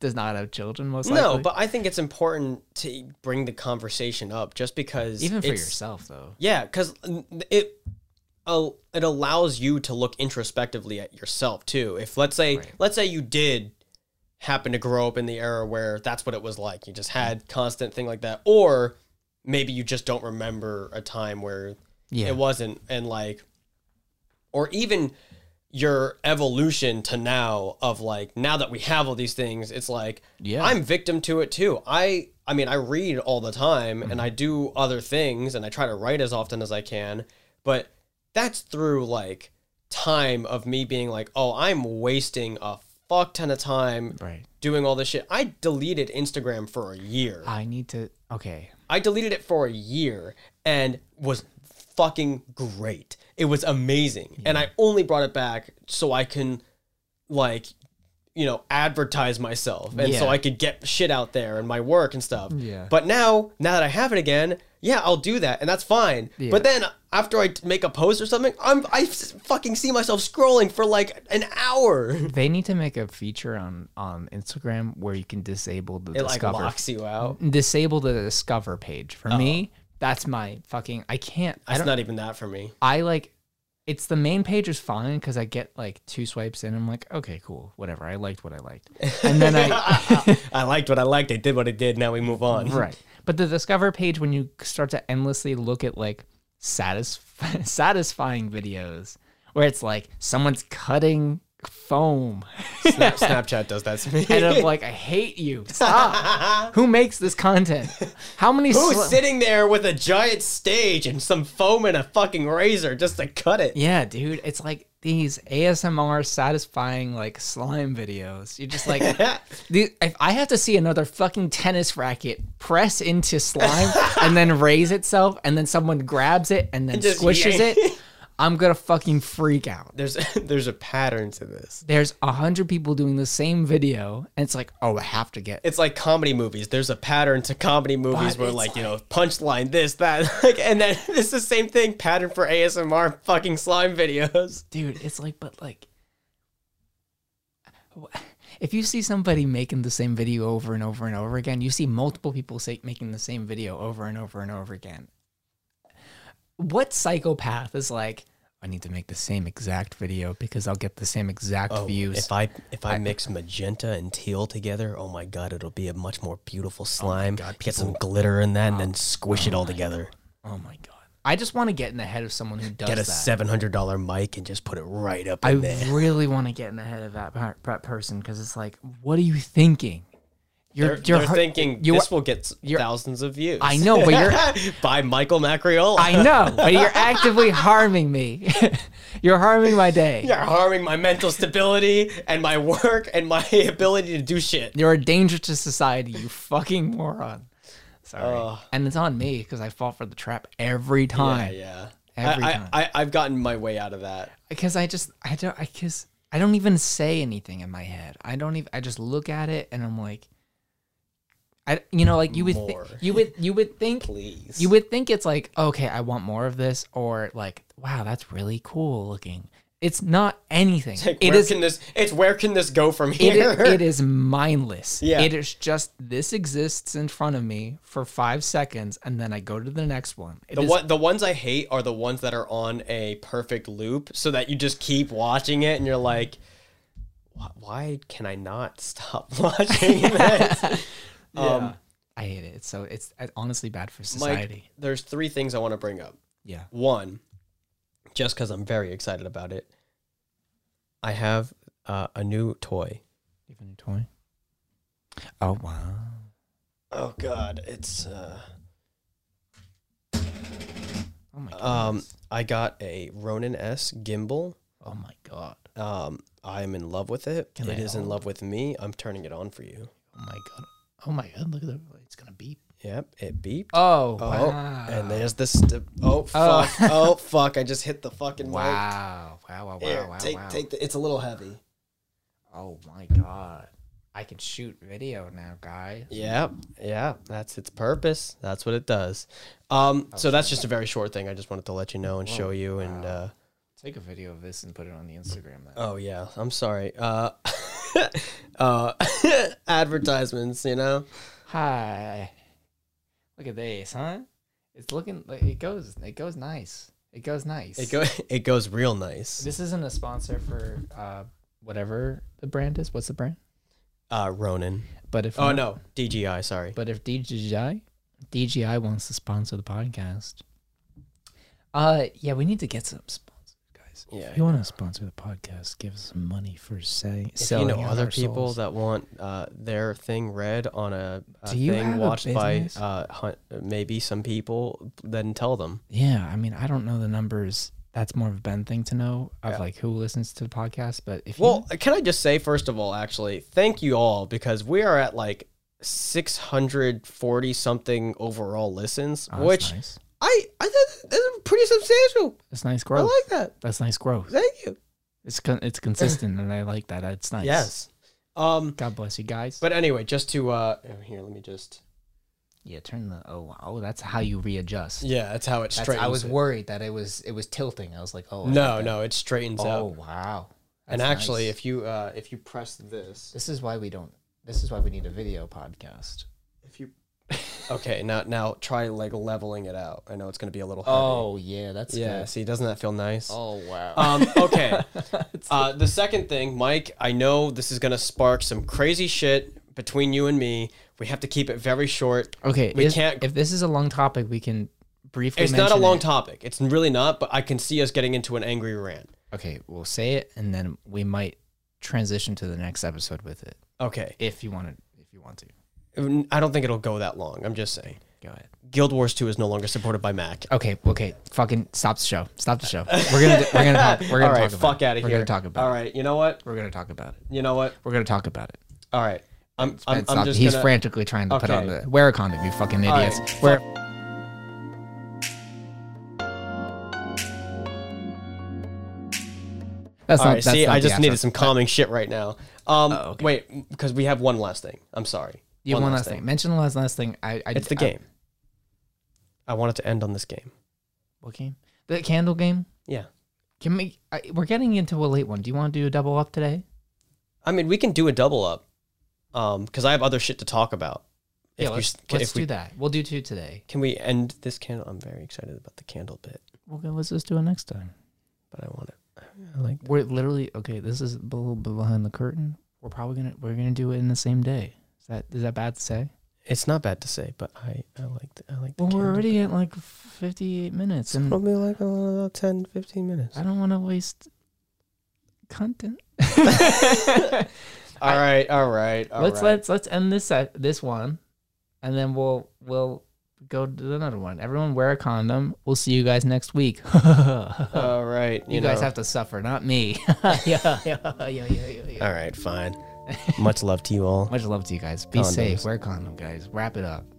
does not have children most likely. No, but I think it's important to bring the conversation up just because even for yourself though. Yeah, because it uh, it allows you to look introspectively at yourself too. If let's say right. let's say you did. Happen to grow up in the era where that's what it was like. You just had constant thing like that. Or maybe you just don't remember a time where yeah. it wasn't. And like, or even your evolution to now of like, now that we have all these things, it's like, yeah. I'm victim to it too. I, I mean, I read all the time mm-hmm. and I do other things and I try to write as often as I can, but that's through like time of me being like, oh, I'm wasting a fuck ton of time right. doing all this shit. I deleted Instagram for a year. I need to... Okay. I deleted it for a year and was fucking great. It was amazing. Yeah. And I only brought it back so I can, like, you know, advertise myself. And yeah. so I could get shit out there and my work and stuff. Yeah. But now, now that I have it again, yeah, I'll do that. And that's fine. Yeah. But then... After I make a post or something, I'm I fucking see myself scrolling for like an hour. They need to make a feature on on Instagram where you can disable the it discover. It like locks you out. Disable the discover page. For uh-oh. me, that's my fucking. I can't. That's I not even that for me. I like, it's the main page is fine because I get like two swipes in. And I'm like, okay, cool, whatever. I liked what I liked, and then I I liked what I liked. I did what I did. Now we move on. Right, but the discover page when you start to endlessly look at like. Satisf satisfying videos where it's like someone's cutting foam. Snap Snapchat does that to me. And I'm like, I hate you. Stop. Who makes this content? How many? Who's sitting there with a giant stage and some foam and a fucking razor just to cut it? Yeah, dude. It's like these A S M R satisfying like slime videos. You're just like, dude, if I have to see another fucking tennis racket press into slime and then raise itself and then someone grabs it and then just squishes yank. It, I'm gonna fucking freak out. There's there's a pattern to this. There's a hundred people doing the same video, and it's like, oh, I have to get. It's like comedy movies. There's a pattern to comedy movies but where, like, like, you know, punchline this, that, like, and then it's the same thing. Pattern for A S M R fucking slime videos, dude. It's like, but like, if you see somebody making the same video over and over and over again, you see multiple people say making the same video over and over and over again. What psychopath is like, I need to make the same exact video because I'll get the same exact oh, views. If I if I, I mix magenta and teal together, oh my God, it'll be a much more beautiful slime. Oh God, get some glitter in that oh, and then squish oh it all together. God. Oh my God. I just want to get in the head of someone who does that. Get a seven hundred dollar mic and just put it right up in I there. I really want to get in the head of that per person because it's like, what are you thinking? You're, they're, you're they're thinking you, this will get thousands of views. I know, but you're by Michael Macchiarola. I know, but you're actively harming me. You're harming my day. You're harming my mental stability and my work and my ability to do shit. You're a danger to society, you fucking moron. Sorry, uh, and it's on me because I fall for the trap every time. Yeah, yeah. Every I, time. I, I, I've gotten my way out of that because I just I don't I because I don't even say anything in my head. I don't even I just look at it and I'm like. I, you know, like you would, you would, you would think, Please. you would think it's like, okay, I want more of this, or like, wow, that's really cool looking. It's not anything. It's like, it where is, can this, it's where can this go from here? It is, it is mindless. Yeah. It is just, this exists in front of me for five seconds, and then I go to the next one. It the is, one, the ones I hate are the ones that are on a perfect loop, so that you just keep watching it, and you're like, why can I not stop watching this? Yeah. Um, I hate it. It's so it's honestly bad for society. Mike, there's three things I want to bring up. Yeah. One, just because I'm very excited about it, I have uh, a new toy. You have a new toy? Oh, wow. Oh, God. It's, uh, Oh my god. Um, I got a Ronin-S gimbal. Oh my god. Um, I'm in love with it. Can it I is help? in love with me. I'm turning it on for you. Oh my god. Oh my god. Look at that. It's gonna beep. Yep, it beeped. Oh, oh wow. And there's this. Oh, fuck. Oh. oh, fuck. I just hit the fucking wow. mic. Wow. Wow, wow, Here, wow, wow. Take, wow. take the, it's a little heavy. Oh, my God. I can shoot video now, guys. Yeah, yeah. That's its purpose. That's what it does. Um, oh, so that's just a very short thing. I just wanted to let you know and Whoa, show you. Wow. And uh, take a video of this and put it on the Instagram. Then. Oh, yeah. I'm sorry. Uh, uh, advertisements, you know? Hi. Look at this, huh? It's looking like it goes. It goes nice. It goes nice. It goes. It goes real nice. This isn't a sponsor for uh, whatever the brand is. What's the brand? Uh, Ronin. But if oh not, no, D J I. Sorry. But if D J I, D J I wants to sponsor the podcast, uh, yeah, we need to get some sponsors, guys. Yeah. If you want to sponsor the podcast, give us some money for say. If you know other people souls. that want uh their thing read on a, a thing watched a by uh hunt, maybe some people, then tell them. Yeah, I mean, I don't know the numbers. That's more of a Ben thing to know of yeah. like who listens to the podcast. But if well, you... can I just say first of all, actually, thank you all because we are at like six hundred forty something overall listens, oh, which nice. I I thought that's pretty substantial. That's nice growth. I like that. That's nice growth. Thank you. It's con it's consistent and I like that. It's nice. Yes. Um. God bless you guys. But anyway, just to uh here, let me just. Yeah, turn the oh oh that's how you readjust. Yeah, that's how it straightens. That's, I was it. worried that it was it was tilting. I was like, oh no, no, it straightens oh, out. Oh wow. That's and actually nice. if you uh if you press this. This is why we don't this is why we need a video podcast. If you Okay, now now try like leveling it out. I know it's gonna be a little heavy. Oh yeah, that's yeah, good. See, doesn't that feel nice? Oh wow. Um okay. uh the second thing, Mike, I know this is gonna spark some crazy shit between you and me. We have to keep it very short. Okay, we if, can't. If this is a long topic, we can briefly. It's not a long it. topic. It's really not. But I can see us getting into an angry rant. Okay, we'll say it, and then we might transition to the next episode with it. Okay, if you want to, if you want to. I don't think it'll go that long. I'm just saying. Go ahead. Guild Wars two is no longer supported by Mac. Okay, okay, fucking stop the show. Stop the show. We're gonna we're gonna talk, we're gonna All right, talk about. Fuck out of here. We're gonna talk about. All right, you know what? We're gonna talk about it. You know what? We're gonna talk about it. All right. I'm, I'm, I'm just He's gonna... frantically trying to okay. put on the... Wear a condom, you fucking idiots. Right. Wear... That's All not, right, that's see, not I just needed some calming shit right now. Um, oh, okay. Wait, because we have one last thing. I'm sorry. You have one, one last thing. thing. Mention the last, last thing. I, I, it's the I, game. I wanted to end on this game. What game? The candle game? Yeah. Can we... I, we're getting into a late one. Do you want to do a double up today? I mean, we can do a double up. Um, because I have other shit to talk about. If yeah, let's, can, let's if we, do that. We'll do two today. Can we end this candle? I'm very excited about the candle bit. Okay, let's just do it next time. But I want it. I like. We're that. literally okay. This is a little bit behind the curtain. We're probably gonna we're gonna do it in the same day. Is that is that bad to say? It's not bad to say, but I I like the, I like. The well, we're already bit. at like fifty-eight minutes, and probably like uh, ten, fifteen minutes. I don't want to waste content. All right, all right. All let's right. let's let's end this uh, this one, and then we'll we'll go to another one. Everyone wear a condom. We'll see you guys next week. All right, you, you guys know. have to suffer, not me. yeah, yeah, yeah, yeah, yeah, yeah. All right, fine. Much love to you all. Much love to you guys. Be Condoms. safe. Wear a condom, guys. Wrap it up.